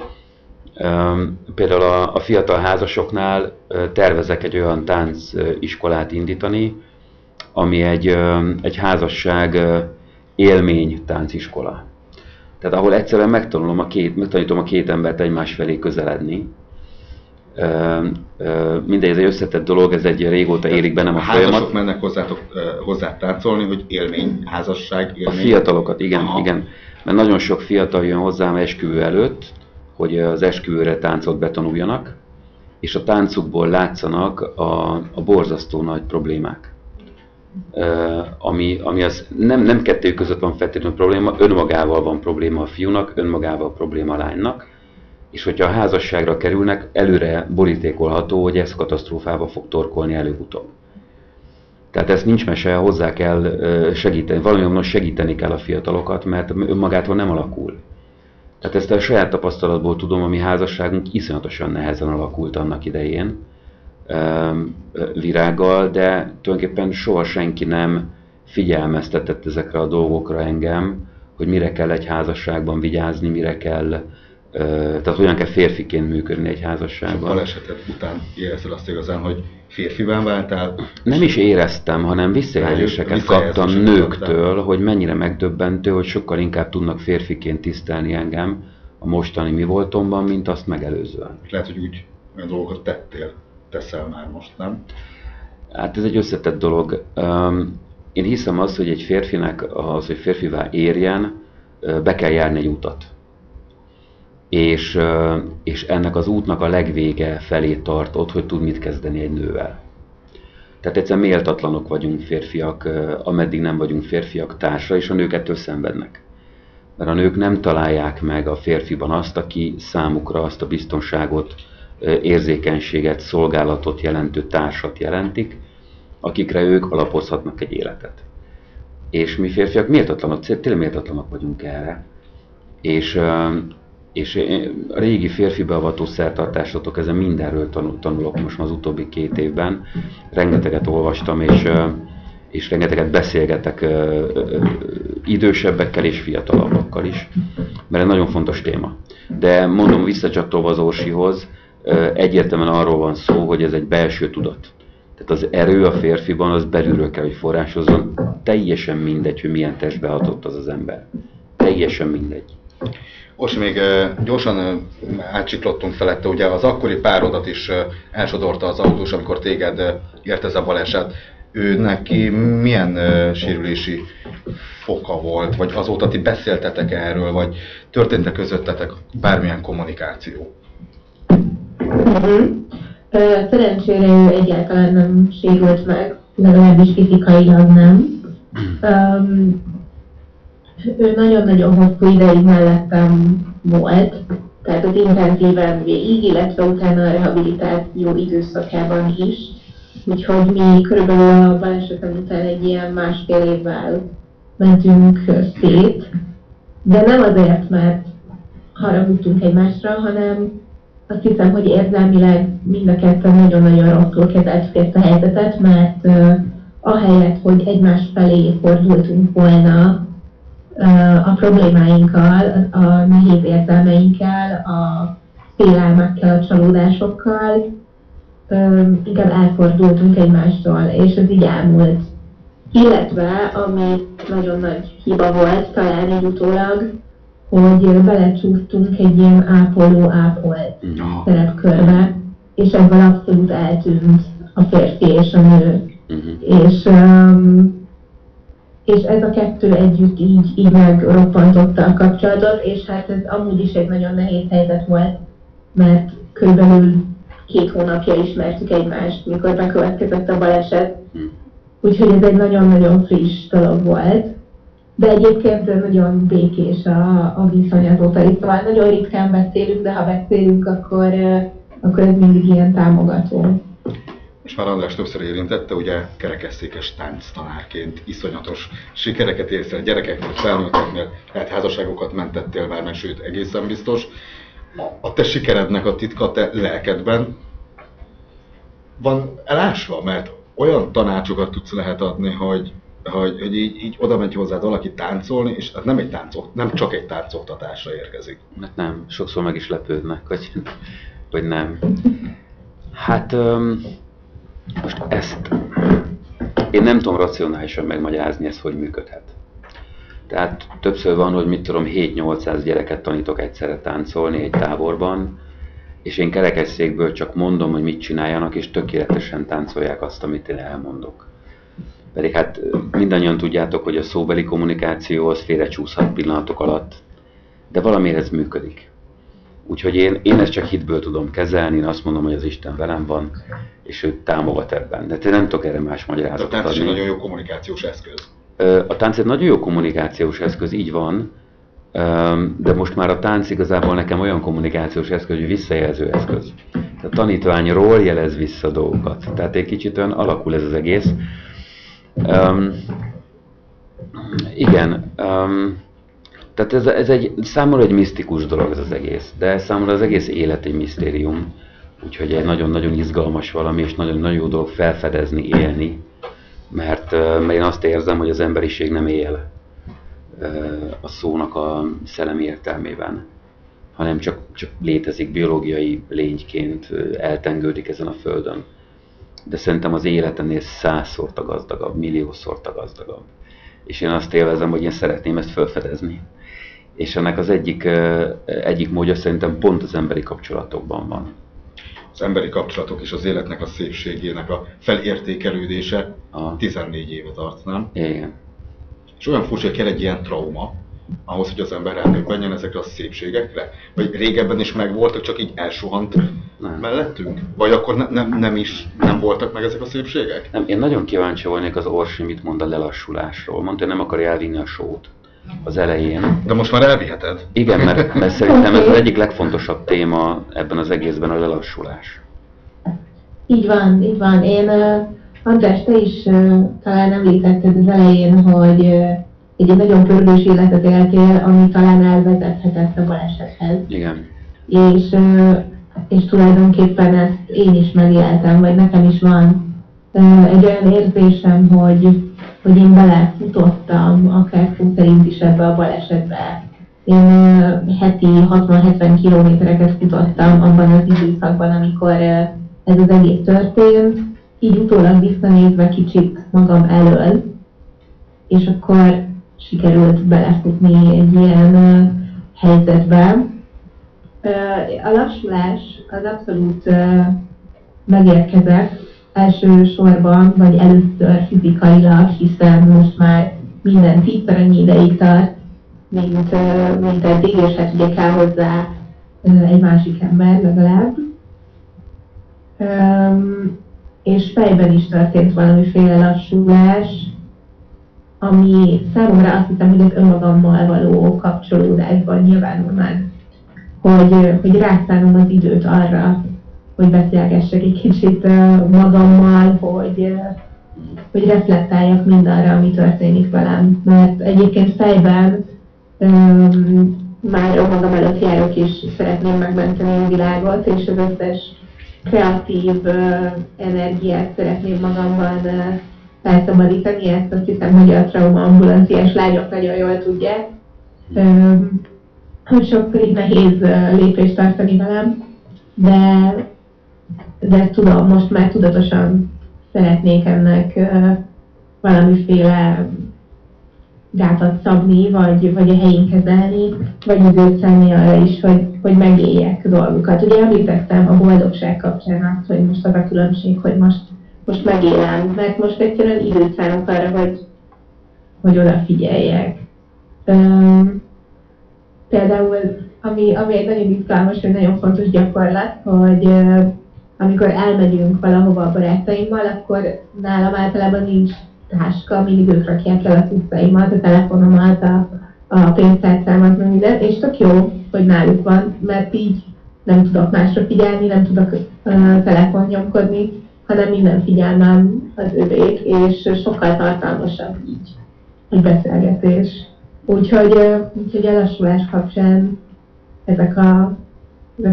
Például a fiatal házasoknál tervezek egy olyan tánciskolát indítani, ami egy házasság élmény tánciskola. Tehát ahol egyszerűen megtanítom a két embert egymás felé közeledni. Mindegy, ez egy összetett dolog, ez egy régóta élik bennem a folyamat. Házasok mennek hozzá táncolni, hogy élmény, házasság, élmény. A fiatalokat, igen, igen. Mert nagyon sok fiatal jön hozzám esküvő előtt, hogy az esküvőre táncot betanuljanak, és a táncukból látszanak a borzasztó nagy problémák. Ami az nem kettő között van feltétlenül probléma, önmagával van probléma a fiúnak, önmagával probléma a lánynak, és hogyha a házasságra kerülnek, előre borítékolható, hogy ez katasztrófába fog torkolni előbb-utóbb. Tehát ezt nincs mese, hozzá kell segíteni, valamilyen segíteni kell a fiatalokat, mert önmagától nem alakul. Tehát ezt a saját tapasztalatból tudom, ami házasságunk iszonyatosan nehezen alakult annak idején Virággal, de tulajdonképpen soha senki nem figyelmeztetett ezekre a dolgokra engem, hogy mire kell egy házasságban vigyázni, mire kell, tehát hogyan kell férfiként működni egy házasságban. A balesetet után érezted azt igazán, hogy férfivá váltál? Nem is éreztem, hanem visszajelzéseket kaptam nőktől, hogy mennyire megdöbbentő, hogy sokkal inkább tudnak férfiként tisztelni engem a mostani mi voltomban, mint azt megelőzően. Lehet, hogy úgy olyan dolgokat teszel már most, nem? Hát ez egy összetett dolog. Én hiszem azt, hogy egy férfinek az, hogy férfivá érjen, be kell járni egy utat. És ennek az útnak a legvége felé tart ott, hogy tud mit kezdeni egy nővel. Tehát egyszerűen méltatlanok vagyunk férfiak, ameddig nem vagyunk férfiak társa, és a nők ettől szenvednek. Mert a nők nem találják meg a férfiban azt, aki számukra azt a biztonságot, érzékenységet, szolgálatot jelentő társat jelentik, akikre ők alapozhatnak egy életet. És mi férfiak tényleg méltatlanok vagyunk erre. És a régi férfi beavató szertartásotok, ezen mindenről tanulok most az utóbbi 2 évben. Rengeteget olvastam, és rengeteget beszélgetek idősebbekkel és fiatalabbakkal is, mert ez nagyon fontos téma. De mondom, visszacsatolva az Orsihoz, egyértelműen arról van szó, hogy ez egy belső tudat. Tehát az erő a férfiban, az belülről kell, hogy forrásozzon. Teljesen mindegy, hogy milyen testbe hatott az az ember. Teljesen mindegy. Orsi, még gyorsan átsiklottunk felette, ugye az akkori párodat is elsodorta az autós, amikor téged ért ez a baleset. Ő neki milyen sérülési foka volt, vagy azóta ti beszéltetek erről, vagy történt-e közöttetek bármilyen kommunikáció? Szerencsére ő egyáltalán nem sérült meg, legalábbis fizikailag nem. Ő nagyon-nagyon hosszú ideig mellettem volt, tehát az intenzíven végig, illetve utána a rehabilitáció időszakában is. Úgyhogy mi körülbelül a balesetem után egy ilyen 1,5 évvel mentünk szét, de nem azért, mert haragudtunk egymásra, hanem azt hiszem, hogy érzelmileg mind a ketten nagyon-nagyon rosszul kezeltük ezt a helyzetet, mert ahelyett, hogy egymás felé fordultunk volna a problémáinkkal, a nehéz érzelmeinkkel, a félelmekkel, a csalódásokkal, inkább elfordultunk egymástól, és ez így elmúlt. Illetve, ami nagyon nagy hiba volt, talán így utólag, hogy belecsúsztunk egy ilyen ápoló-ápolt szerepkörbe, és ebből abszolút eltűnt a férfi és a nő. És ez a kettő együtt így megroppantotta a kapcsolatot, és hát ez amúgy is egy nagyon nehéz helyzet volt, mert körülbelül 2 hónapja ismertük egymást, mikor bekövetkezett a baleset. Úgyhogy ez egy nagyon-nagyon friss dolog volt. De egyébként nagyon békés a viszony azóta is, szóval nagyon ritkán beszélünk, de ha beszélünk, akkor ez mindig ilyen támogató. Most már András többször érintette, ugye kerekesszékes tánctanárként iszonyatos sikereket érsz el gyerekeknek, felnőtteknek, hát házasságokat mentettél már meg, sőt egészen biztos. A te sikerednek a titka te lelkedben van elásva, mert olyan tanácsokat tudsz lehet adni, hogy így oda megy hozzád valaki táncolni, és hát nem csak egy táncoktatásra érkezik. Hát nem, sokszor meg is lepődnek, hogy nem. Hát most ezt én nem tudom racionálisan megmagyarázni, hogy működhet. Tehát többször van, hogy 7-800 gyereket tanítok egyszerre táncolni egy táborban, és én kerekesszékből csak mondom, hogy mit csináljanak, és tökéletesen táncolják azt, amit én elmondok. Pedig hát mindannyian tudjátok, hogy a szóbeli kommunikáció az félrecsúszhat pillanatok alatt, de valamiért ez működik. Úgyhogy én ezt csak hitből tudom kezelni, én azt mondom, hogy az Isten velem van, és ő támogat ebben. De én nem tudok erre más magyarázatot adni. A tánc egy nagyon jó kommunikációs eszköz. A tánc egy nagyon jó kommunikációs eszköz, így van, de most már a tánc igazából nekem olyan kommunikációs eszköz, hogy visszajelző eszköz. A tanítványról jelez vissza dolgokat. Tehát egy kicsit olyan alakul ez az egész. Igen, tehát számomra egy misztikus dolog ez az egész, de számomra az egész élet egy misztérium. Úgyhogy egy nagyon-nagyon izgalmas valami, és nagyon-nagyon jó dolog felfedezni, élni. Mert én azt érzem, hogy az emberiség nem él a szónak a szellemi értelmében, hanem csak létezik biológiai lényként, eltengődik ezen a földön. De szerintem az élet ennél 100-szorta gazdagabb, 1 millió szorta gazdagabb. És én azt élvezem, hogy én szeretném ezt felfedezni. És ennek az egyik módja szerintem pont az emberi kapcsolatokban van. Az emberi kapcsolatok és az életnek a szépségének a felértékelődése 14 éve tart, nem? Igen. És olyan furcsa, hogy kell egy ilyen trauma, ahhoz, hogy az ember rádöbbenjen ezekre a szépségekre? Vagy régebben is megvoltak, csak így elsuhant mellettünk? Vagy akkor nem voltak meg ezek a szépségek? Nem, én nagyon kíváncsi volnék az Orsi, mit mond a lelassulásról. Mondta, hogy nem akarja elvinni a sót az elején. De most már elviheted? Igen, mert szerintem ez az egyik legfontosabb téma ebben az egészben, a lelassulás. Így van, így van. Én, András, te is talán említetted az elején, hogy egy nagyon pörgős életet éltél, ami talán elvezethetett a balesethez. Igen. És tulajdonképpen ezt én is megéltem, vagy nekem is van egy olyan érzésem, hogy én belefutottam, akár szó szerint is ebbe a balesetbe. Én heti 60-70 kilométereket futottam abban az időszakban, amikor ez az egész történt. Így utólag visszanézve kicsit magam elől, és akkor sikerült belefutni egy ilyen helyzetbe. A lassulás az abszolút megérkezett, elsősorban, vagy először fizikailag, hiszen most már minden 10-szer annyi ideig tart, mint eddig, és hát ugye kell hozzá egy másik ember legalább. És fejben is történt valamiféle lassulás, ami számomra azt hiszem, hogy az önmagammal való kapcsolódásban nyilvánul meg, hogy rászállom az időt arra, hogy beszélgessek egy kicsit magammal, hogy reflektáljak mindarra, ami történik velem. Mert egyébként fejben már magam előtt járok, és szeretném megmenteni a világot, és az összes kreatív energiát szeretném magamban felszabadítani. Ezt azt hiszem, hogy a trauma ambulanciás lányok nagyon jól tudják, hogy sokkal így nehéz lépést tartani velem, de tudom, most már tudatosan szeretnék ennek valamiféle gátat szabni, vagy a helyén kezelni, vagy időt szenni arra is, hogy megéljek dolgokat. Ugye említettem a boldogság kapcsán azt, hogy most az a különbség, hogy most megélem, mert most egyszerűen időt szánok arra, hogy odafigyeljek. Például, ami egy nagyon izgalmas, egy nagyon fontos gyakorlat, hogy amikor elmegyünk valahova a barátaimmal, akkor nálam általában nincs táska, mindig ők rakják el a cuccaimat, a telefonomat, a pénztárcámat, meg mindent, és tök jó, hogy náluk van, mert így nem tudok másra figyelni, nem tudok telefon nyomkodni, hanem minden figyelmem az övék, és sokkal tartalmasabb így a beszélgetés. Úgyhogy a lassulás kapcsán ezek a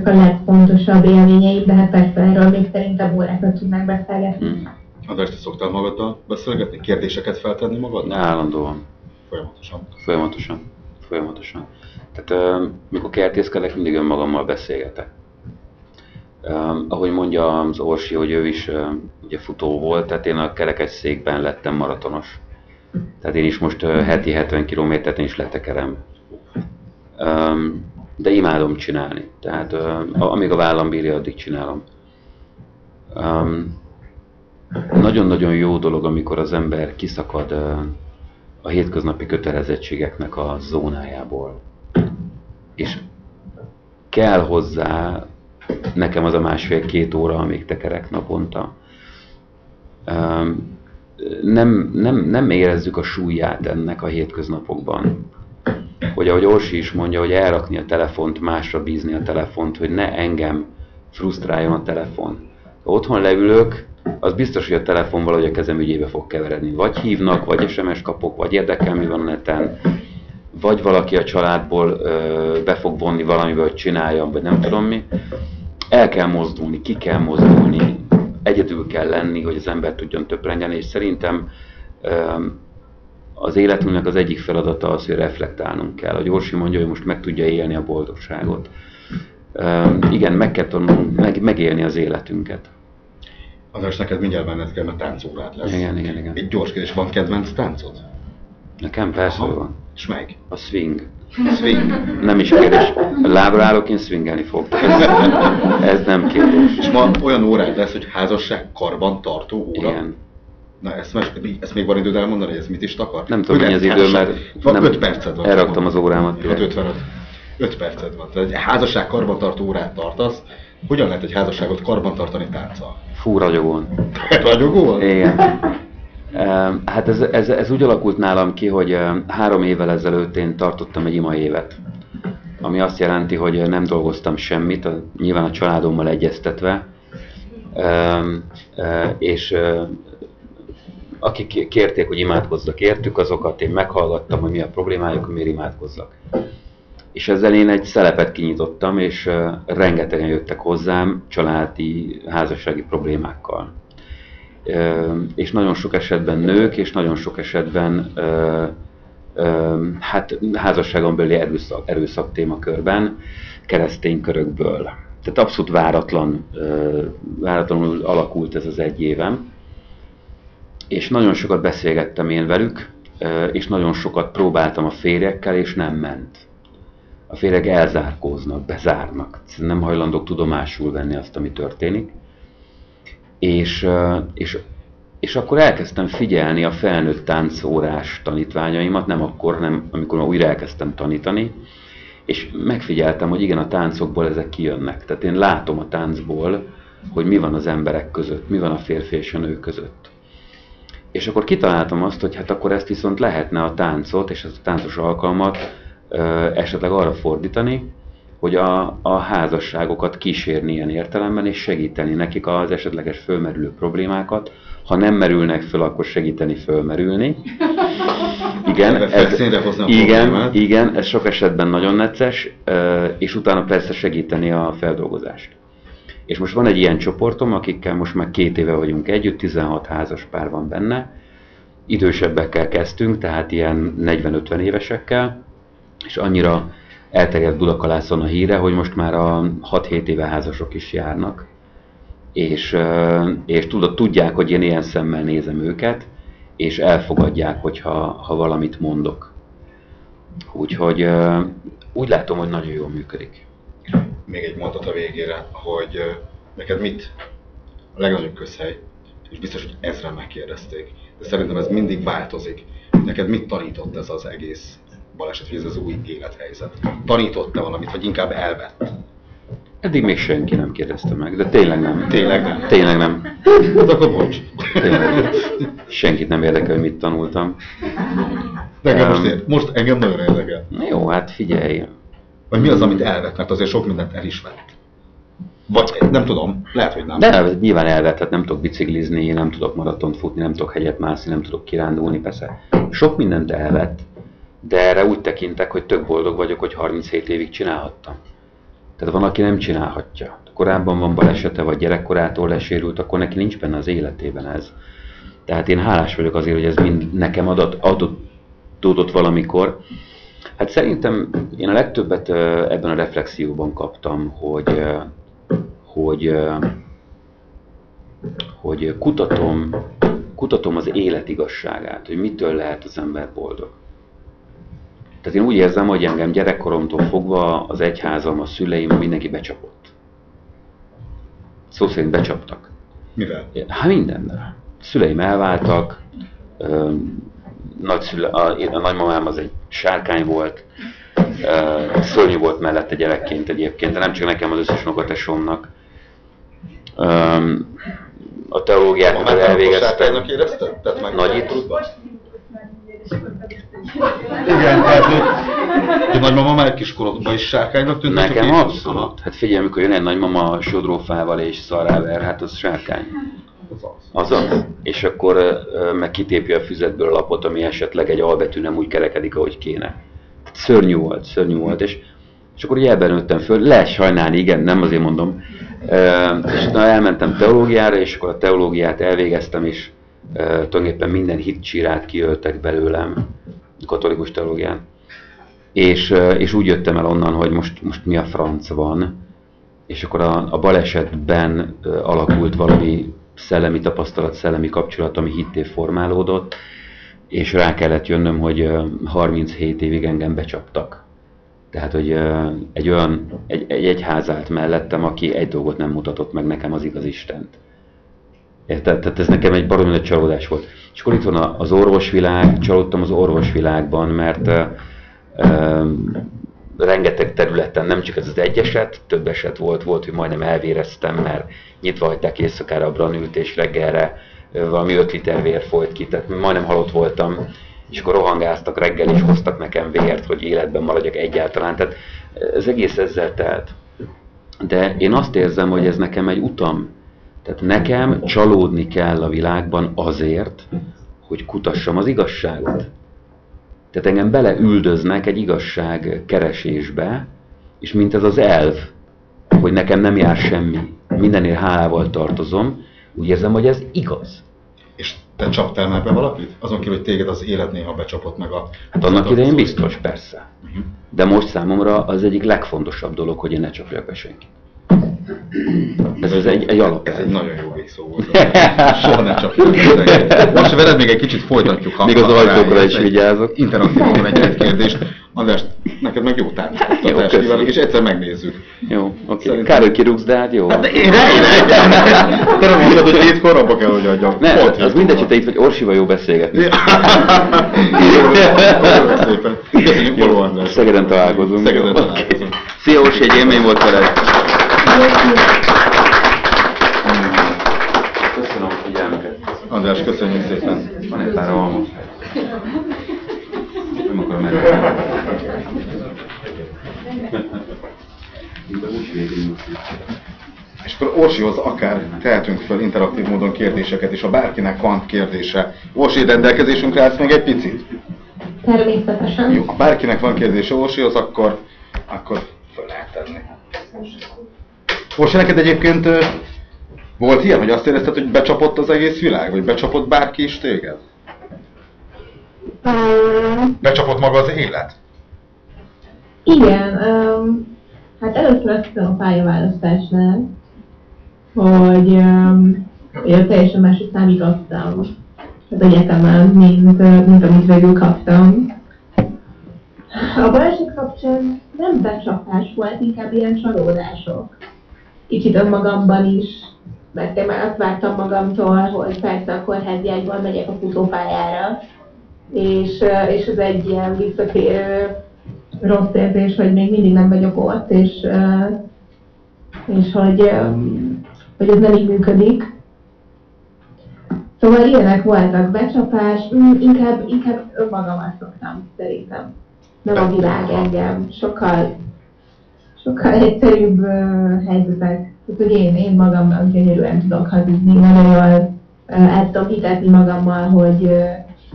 legfontosabb élményeim, de hát persze erről még szerintem órákat tudnánk beszélgetni. András, te szoktál magaddal beszélgetni? Kérdéseket feltenni magadnak? Állandóan. Folyamatosan. Tehát mikor kertészkedek, mindig önmagammal beszélgetek. Ahogy mondja az Orsi, hogy ő is ugye futó volt, tehát én a kerekesszékben lettem maratonos. Tehát én is most heti 70 kilométert is letekerem. De imádom csinálni. Tehát amíg a vállam bírja, addig csinálom. Nagyon-nagyon jó dolog, amikor az ember kiszakad a hétköznapi kötelezettségeknek a zónájából. És kell hozzá nekem az a másfél-két óra, amíg tekerek naponta. Nem érezzük a súlyát ennek a hétköznapokban. Hogy ahogy Orsi is mondja, hogy elrakni a telefont, másra bízni a telefont, hogy ne engem frusztráljon a telefon. Ha otthon leülök, az biztos, hogy a telefon valahogy a kezem ügyébe fog keveredni. Vagy hívnak, vagy SMS kapok, vagy érdekel, mi van a neten, vagy valaki a családból be fog vonni valamivel, hogy csináljam, vagy nem tudom mi. El kell mozdulni, ki kell mozdulni, egyedül kell lenni, hogy az ember tudjon töprengeni, és szerintem az életünknek az egyik feladata az, hogy reflektálnunk kell. A Orsi mondja, hogy most meg tudja élni a boldogságot. Igen, meg kell tudnunk megélni az életünket. András, neked mindjárt benned kell, mert táncórád lesz. Igen. Egy gyors kérdés, van kedvenc táncod? Nekem persze van. És melyik? A swing. Swing. Nem is kérdés. Lábra állok, én swingelni fogok. Ez nem kérdés. És ma olyan órád lesz, hogy házasság karbantartó óra? Igen. Na, ezt még van időd elmondani, hogy ez mit is takar? Nem tudom, hogy az idő, mert van 5 percet van. Elraktam az órámat. 5 percet van. Tehát egy házasság karbantartó órát tartasz. Hogyan lehet egy házasságot karbantartani tánccal? Fú, ragyogón. Ragyogón? Igen. Hát ez úgy alakult nálam ki, hogy 3 évvel ezelőtt én tartottam egy ima évet. Ami azt jelenti, hogy nem dolgoztam semmit, nyilván a családommal egyeztetve. És akik kérték, hogy imádkozzak értük, azokat én meghallgattam, hogy mi a problémájuk, hogy miért imádkozzak. És ezzel én egy szelepet kinyitottam, és rengetegen jöttek hozzám családi, házassági problémákkal. És nagyon sok esetben nők, és nagyon sok esetben hát házasságon belüli erőszak témakörben, keresztény körökből. Tehát abszolút váratlanul alakult ez az egy évem. És nagyon sokat beszélgettem én velük, és nagyon sokat próbáltam a férjekkel, és nem ment. A férjek elzárkóznak, bezárnak, nem hajlandók tudomásul venni azt, ami történik. És akkor elkezdtem figyelni a felnőtt táncórás tanítványaimat, nem akkor, hanem amikor újra elkezdtem tanítani, és megfigyeltem, hogy igen, a táncokból ezek kijönnek. Tehát én látom a táncból, hogy mi van az emberek között, mi van a férfi és a nő között. És akkor kitaláltam azt, hogy hát akkor ezt viszont lehetne a táncot és a táncos alkalmat esetleg arra fordítani, hogy a házasságokat kísérni ilyen értelemben, és segíteni nekik az esetleges fölmerülő problémákat. Ha nem merülnek föl, akkor segíteni fölmerülni. Igen, ez sok esetben nagyon necces, és utána persze segíteni a feldolgozást. És most van egy ilyen csoportom, akikkel most már 2 éve vagyunk együtt, 16 házas pár van benne. Idősebbekkel kezdtünk, tehát ilyen 40-50 évesekkel, és annyira elterjedt Budakalászon a híre, hogy most már a 6-7 éve házasok is járnak. És tudják, hogy én ilyen szemmel nézem őket, és elfogadják, hogyha valamit mondok. Úgyhogy úgy látom, hogy nagyon jól működik. Még egy mondat a végére, hogy neked mit a legnagyobb közhely, és biztos, hogy ezren megkérdezték, de szerintem ez mindig változik. Neked mit tanított ez az egész baleset, ez az új élethelyzet? Tanított-e valamit, vagy inkább elvett? Eddig még senki nem kérdezte meg, de tényleg nem. Tényleg nem. Hát akkor bocs. Tényleg. Senkit nem érdekel, hogy mit tanultam. Nekem most engem nagyon érdekel. Jó, hát figyelj. Vagy mi az, amit elvett? Mert azért sok mindent el is vett. Vagy nem tudom, lehet, hogy nem. De nyilván elvett, hát nem tudok biciklizni, nem tudok maratont futni, nem tudok hegyet mászni, nem tudok kirándulni, persze. Sok mindent elvett, de erre úgy tekintek, hogy tök boldog vagyok, hogy 37 évig csinálhattam. Tehát van, aki nem csinálhatja. Korábban van balesete, vagy gyerekkorától lesérült, akkor neki nincs benne az életében ez. Tehát én hálás vagyok azért, hogy ez mind nekem adott valamikor. Hát szerintem én a legtöbbet ebben a reflexióban kaptam, hogy kutatom, kutatom az élet igazságát, hogy mitől lehet az ember boldog. Tehát én úgy érzem, hogy engem gyerekkoromtól fogva az egyházam, a szüleim, mindenki becsapott. Szó szerint becsaptak. Mivel? Hát mindennel. Szüleim elváltak, a nagymamám az egy sárkány volt, szörnyű volt mellette gyerekként egyébként, de nem csak nekem, az összes unokatesómnak. A teológiát elvégeztem. A érezted? Tehát nagyit. Igen, tehát a nagymama már egy kiskorodban is sárkánynak tűnt. Nekem abszolút. Hát figyelj, amikor jön egy nagymama sodrófával és szarráver, hát az sárkány. Azaz. És akkor meg kitépje a füzetből a lapot, ami esetleg egy albetű nem úgy kerekedik, ahogy kéne. Szörnyű volt, szörnyű volt. És akkor ugye ebben nőttem föl, lehet sajnálni, igen, nem azért mondom. És utána elmentem teológiára, és akkor a teológiát elvégeztem, és tulajdonképpen minden hitcsirát kiöltek belőlem katolikus teológián. És úgy jöttem el onnan, hogy most mi a franc van, és akkor a balesetben alakult valami szellemi tapasztalat, szellemi kapcsolat, ami hitté formálódott, és rá kellett jönnöm, hogy 37 évig engem becsaptak. Tehát, hogy egy olyan egyház állt mellettem, aki egy dolgot nem mutatott meg nekem, az igaz Istent. Érted? Tehát ez nekem egy baromi nagy csalódás volt. És akkor itt van az orvosvilág, csalódtam az orvosvilágban, mert rengeteg területen, nem csak ez az egy eset, több eset volt, hogy majdnem elvéreztem, mert nyitva hagyták éjszakára a branült, és reggelre valami 5 liter vér folyt ki, tehát majdnem halott voltam. És akkor rohangáztak reggel, és hoztak nekem vért, hogy életben maradjak egyáltalán. Tehát ez egész ezzel telt. De én azt érzem, hogy ez nekem egy utam. Tehát nekem csalódni kell a világban azért, hogy kutassam az igazságot. Tehát engem beleüldöznek egy igazság keresésbe, és mint ez az elv, hogy nekem nem jár semmi, mindenért hálával tartozom, úgy érzem, hogy ez igaz. És te csaptál már be valakit? Azon kívül, hogy téged az élet néha becsapott meg a... Hát annak idején biztos, persze. De most számomra az egyik legfontosabb dolog, hogy én ne csapjak be senkit. Ez egy alapelv. Ez egy nagyon jó végszó volt. Soha ne csapjak be senkit. Most veled még egy kicsit folytatjuk. Még az ajtókra is vigyázok. Interaktívan egy kérdést. András, neked meg jó tárgyalás kívánok, és egyszer megnézzük. Jó, oké. Kár, hogy kirúgsz, de hát jó. Hát de én. Te nem mondtad, hogy itt koromba kell, hogy adjam. Ne, az mindegy, hogy te itt vagy Orsival jó beszélgetni. Köszönöm szépen. Köszönjük, Holló András. Szegeden találkozunk. Szia Orsi, egy élmény volt veled. Köszönöm a figyelmüket. András, köszönjük szépen. Van egy pár almos. Nem akarom elmondani. És akkor Orsihoz akár tehetünk fel interaktív módon kérdéseket, és ha bárkinek van kérdése, Orsi, rendelkezésünkre állsz még egy picit? Természetesen. Jó, ha bárkinek van kérdése Orsihoz, akkor föl lehet tenni. Orsi, neked egyébként volt ilyen, hogy azt érezted, hogy becsapott az egész világ, vagy becsapott bárki is téged? Becsapott maga az élet? Igen. Hát először azt hiszem a pályaválasztásnál, hogy én teljesen másik számig kaptam az egyetemen, mint amit végül kaptam. A baleset kapcsán nem becsapás volt, inkább ilyen csalódások. Kicsit önmagamban is, mert én már azt vártam magamtól, hogy persze a kórházi ágyból megyek a futópályára, és ez egy ilyen visszatérő rossz érzés, hogy még mindig nem vagyok ott, és hogy ez nem így működik. Szóval ilyenek voltak, becsapás, inkább önmagamat szoktam, szerintem. Nem a világ engem, sokkal egyszerűbb helyzetek. Tehát, hogy én magamnak gyönyörűen tudok hazudni, nagyon jól el tudom hitetni magammal, hogy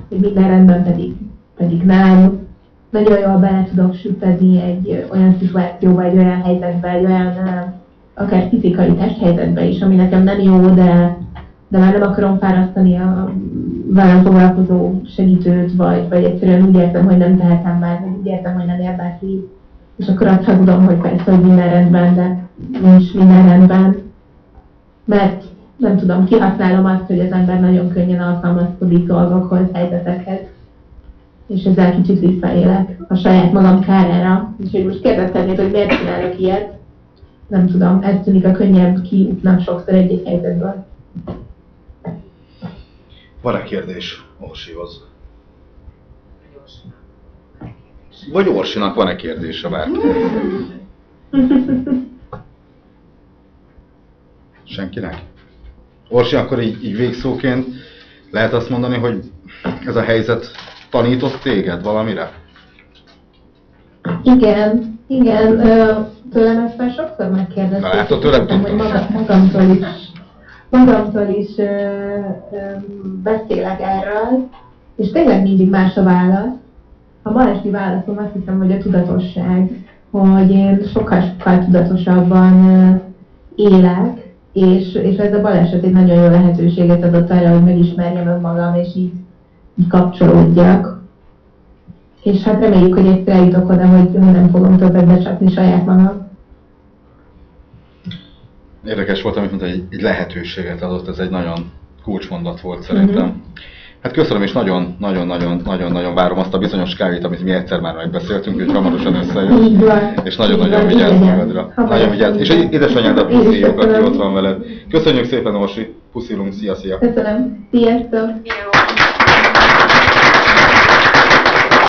minden rendben, pedig nem. Nagyon jól bele tudok sütni egy olyan szituációba, egy olyan helyzetbe, egy olyan akár fizikai testhelyzetbe is, ami nekem nem jó, de már nem akarom fárasztani a velem foglalkozó segítőt, vagy egyszerűen úgy értem, hogy nem tehetem már, vagy úgy értem, hogy nem értek ki. És akkor azt hazudom, hogy persze, hogy minden rendben, de nincs minden rendben. Mert nem tudom, kihasználom azt, hogy az ember nagyon könnyen alkalmazkodik dolgokhoz, helyzetekhez, és ezzel kicsit visszaélek a saját magam kárára. Úgyhogy most kérdezhetnéd, hogy miért csinálok ilyet, nem tudom, ez tűnik a könnyebb kiútnak sokszor egy-egy helyzetből. Van-e kérdés Orsihoz? Vagy Orsinak van-e kérdése már? Senkinek? Orsi, akkor így végszóként lehet azt mondani, hogy ez a helyzet tanított téged valamire? Igen, igen. Tőlem ezt már sokszor megkérdezték. Hát a tőlem tudtam. Magamtól is beszélek erről, és tényleg mindig más a válasz. A ma esti válaszom azt hiszem, hogy a tudatosság, hogy én sokkal-sokkal tudatosabban élek, és ez a baleset egy nagyon jó lehetőséget adott arra, hogy megismerjem önmagam, és így kapcsolódjak. És hát reméljük, hogy egyszer eljutok oda, hogy nem fogom többet becsapni saját magam. Érdekes volt, amit mondta, egy lehetőséget adott, ez egy nagyon kulcsmondat volt szerintem. Hát köszönöm, és nagyon-nagyon várom azt a bizonyos kávét, amit mi egyszer már megbeszéltünk, hogy hamarosan összejön. És nagyon-nagyon vigyázz magadra. Nagyon vigyázz. És édesanyád a puszíjuk, aki ott van veled. Köszönjük szépen, Orsi. Puszilunk, szia-szia. Köszönöm. Sziasztok.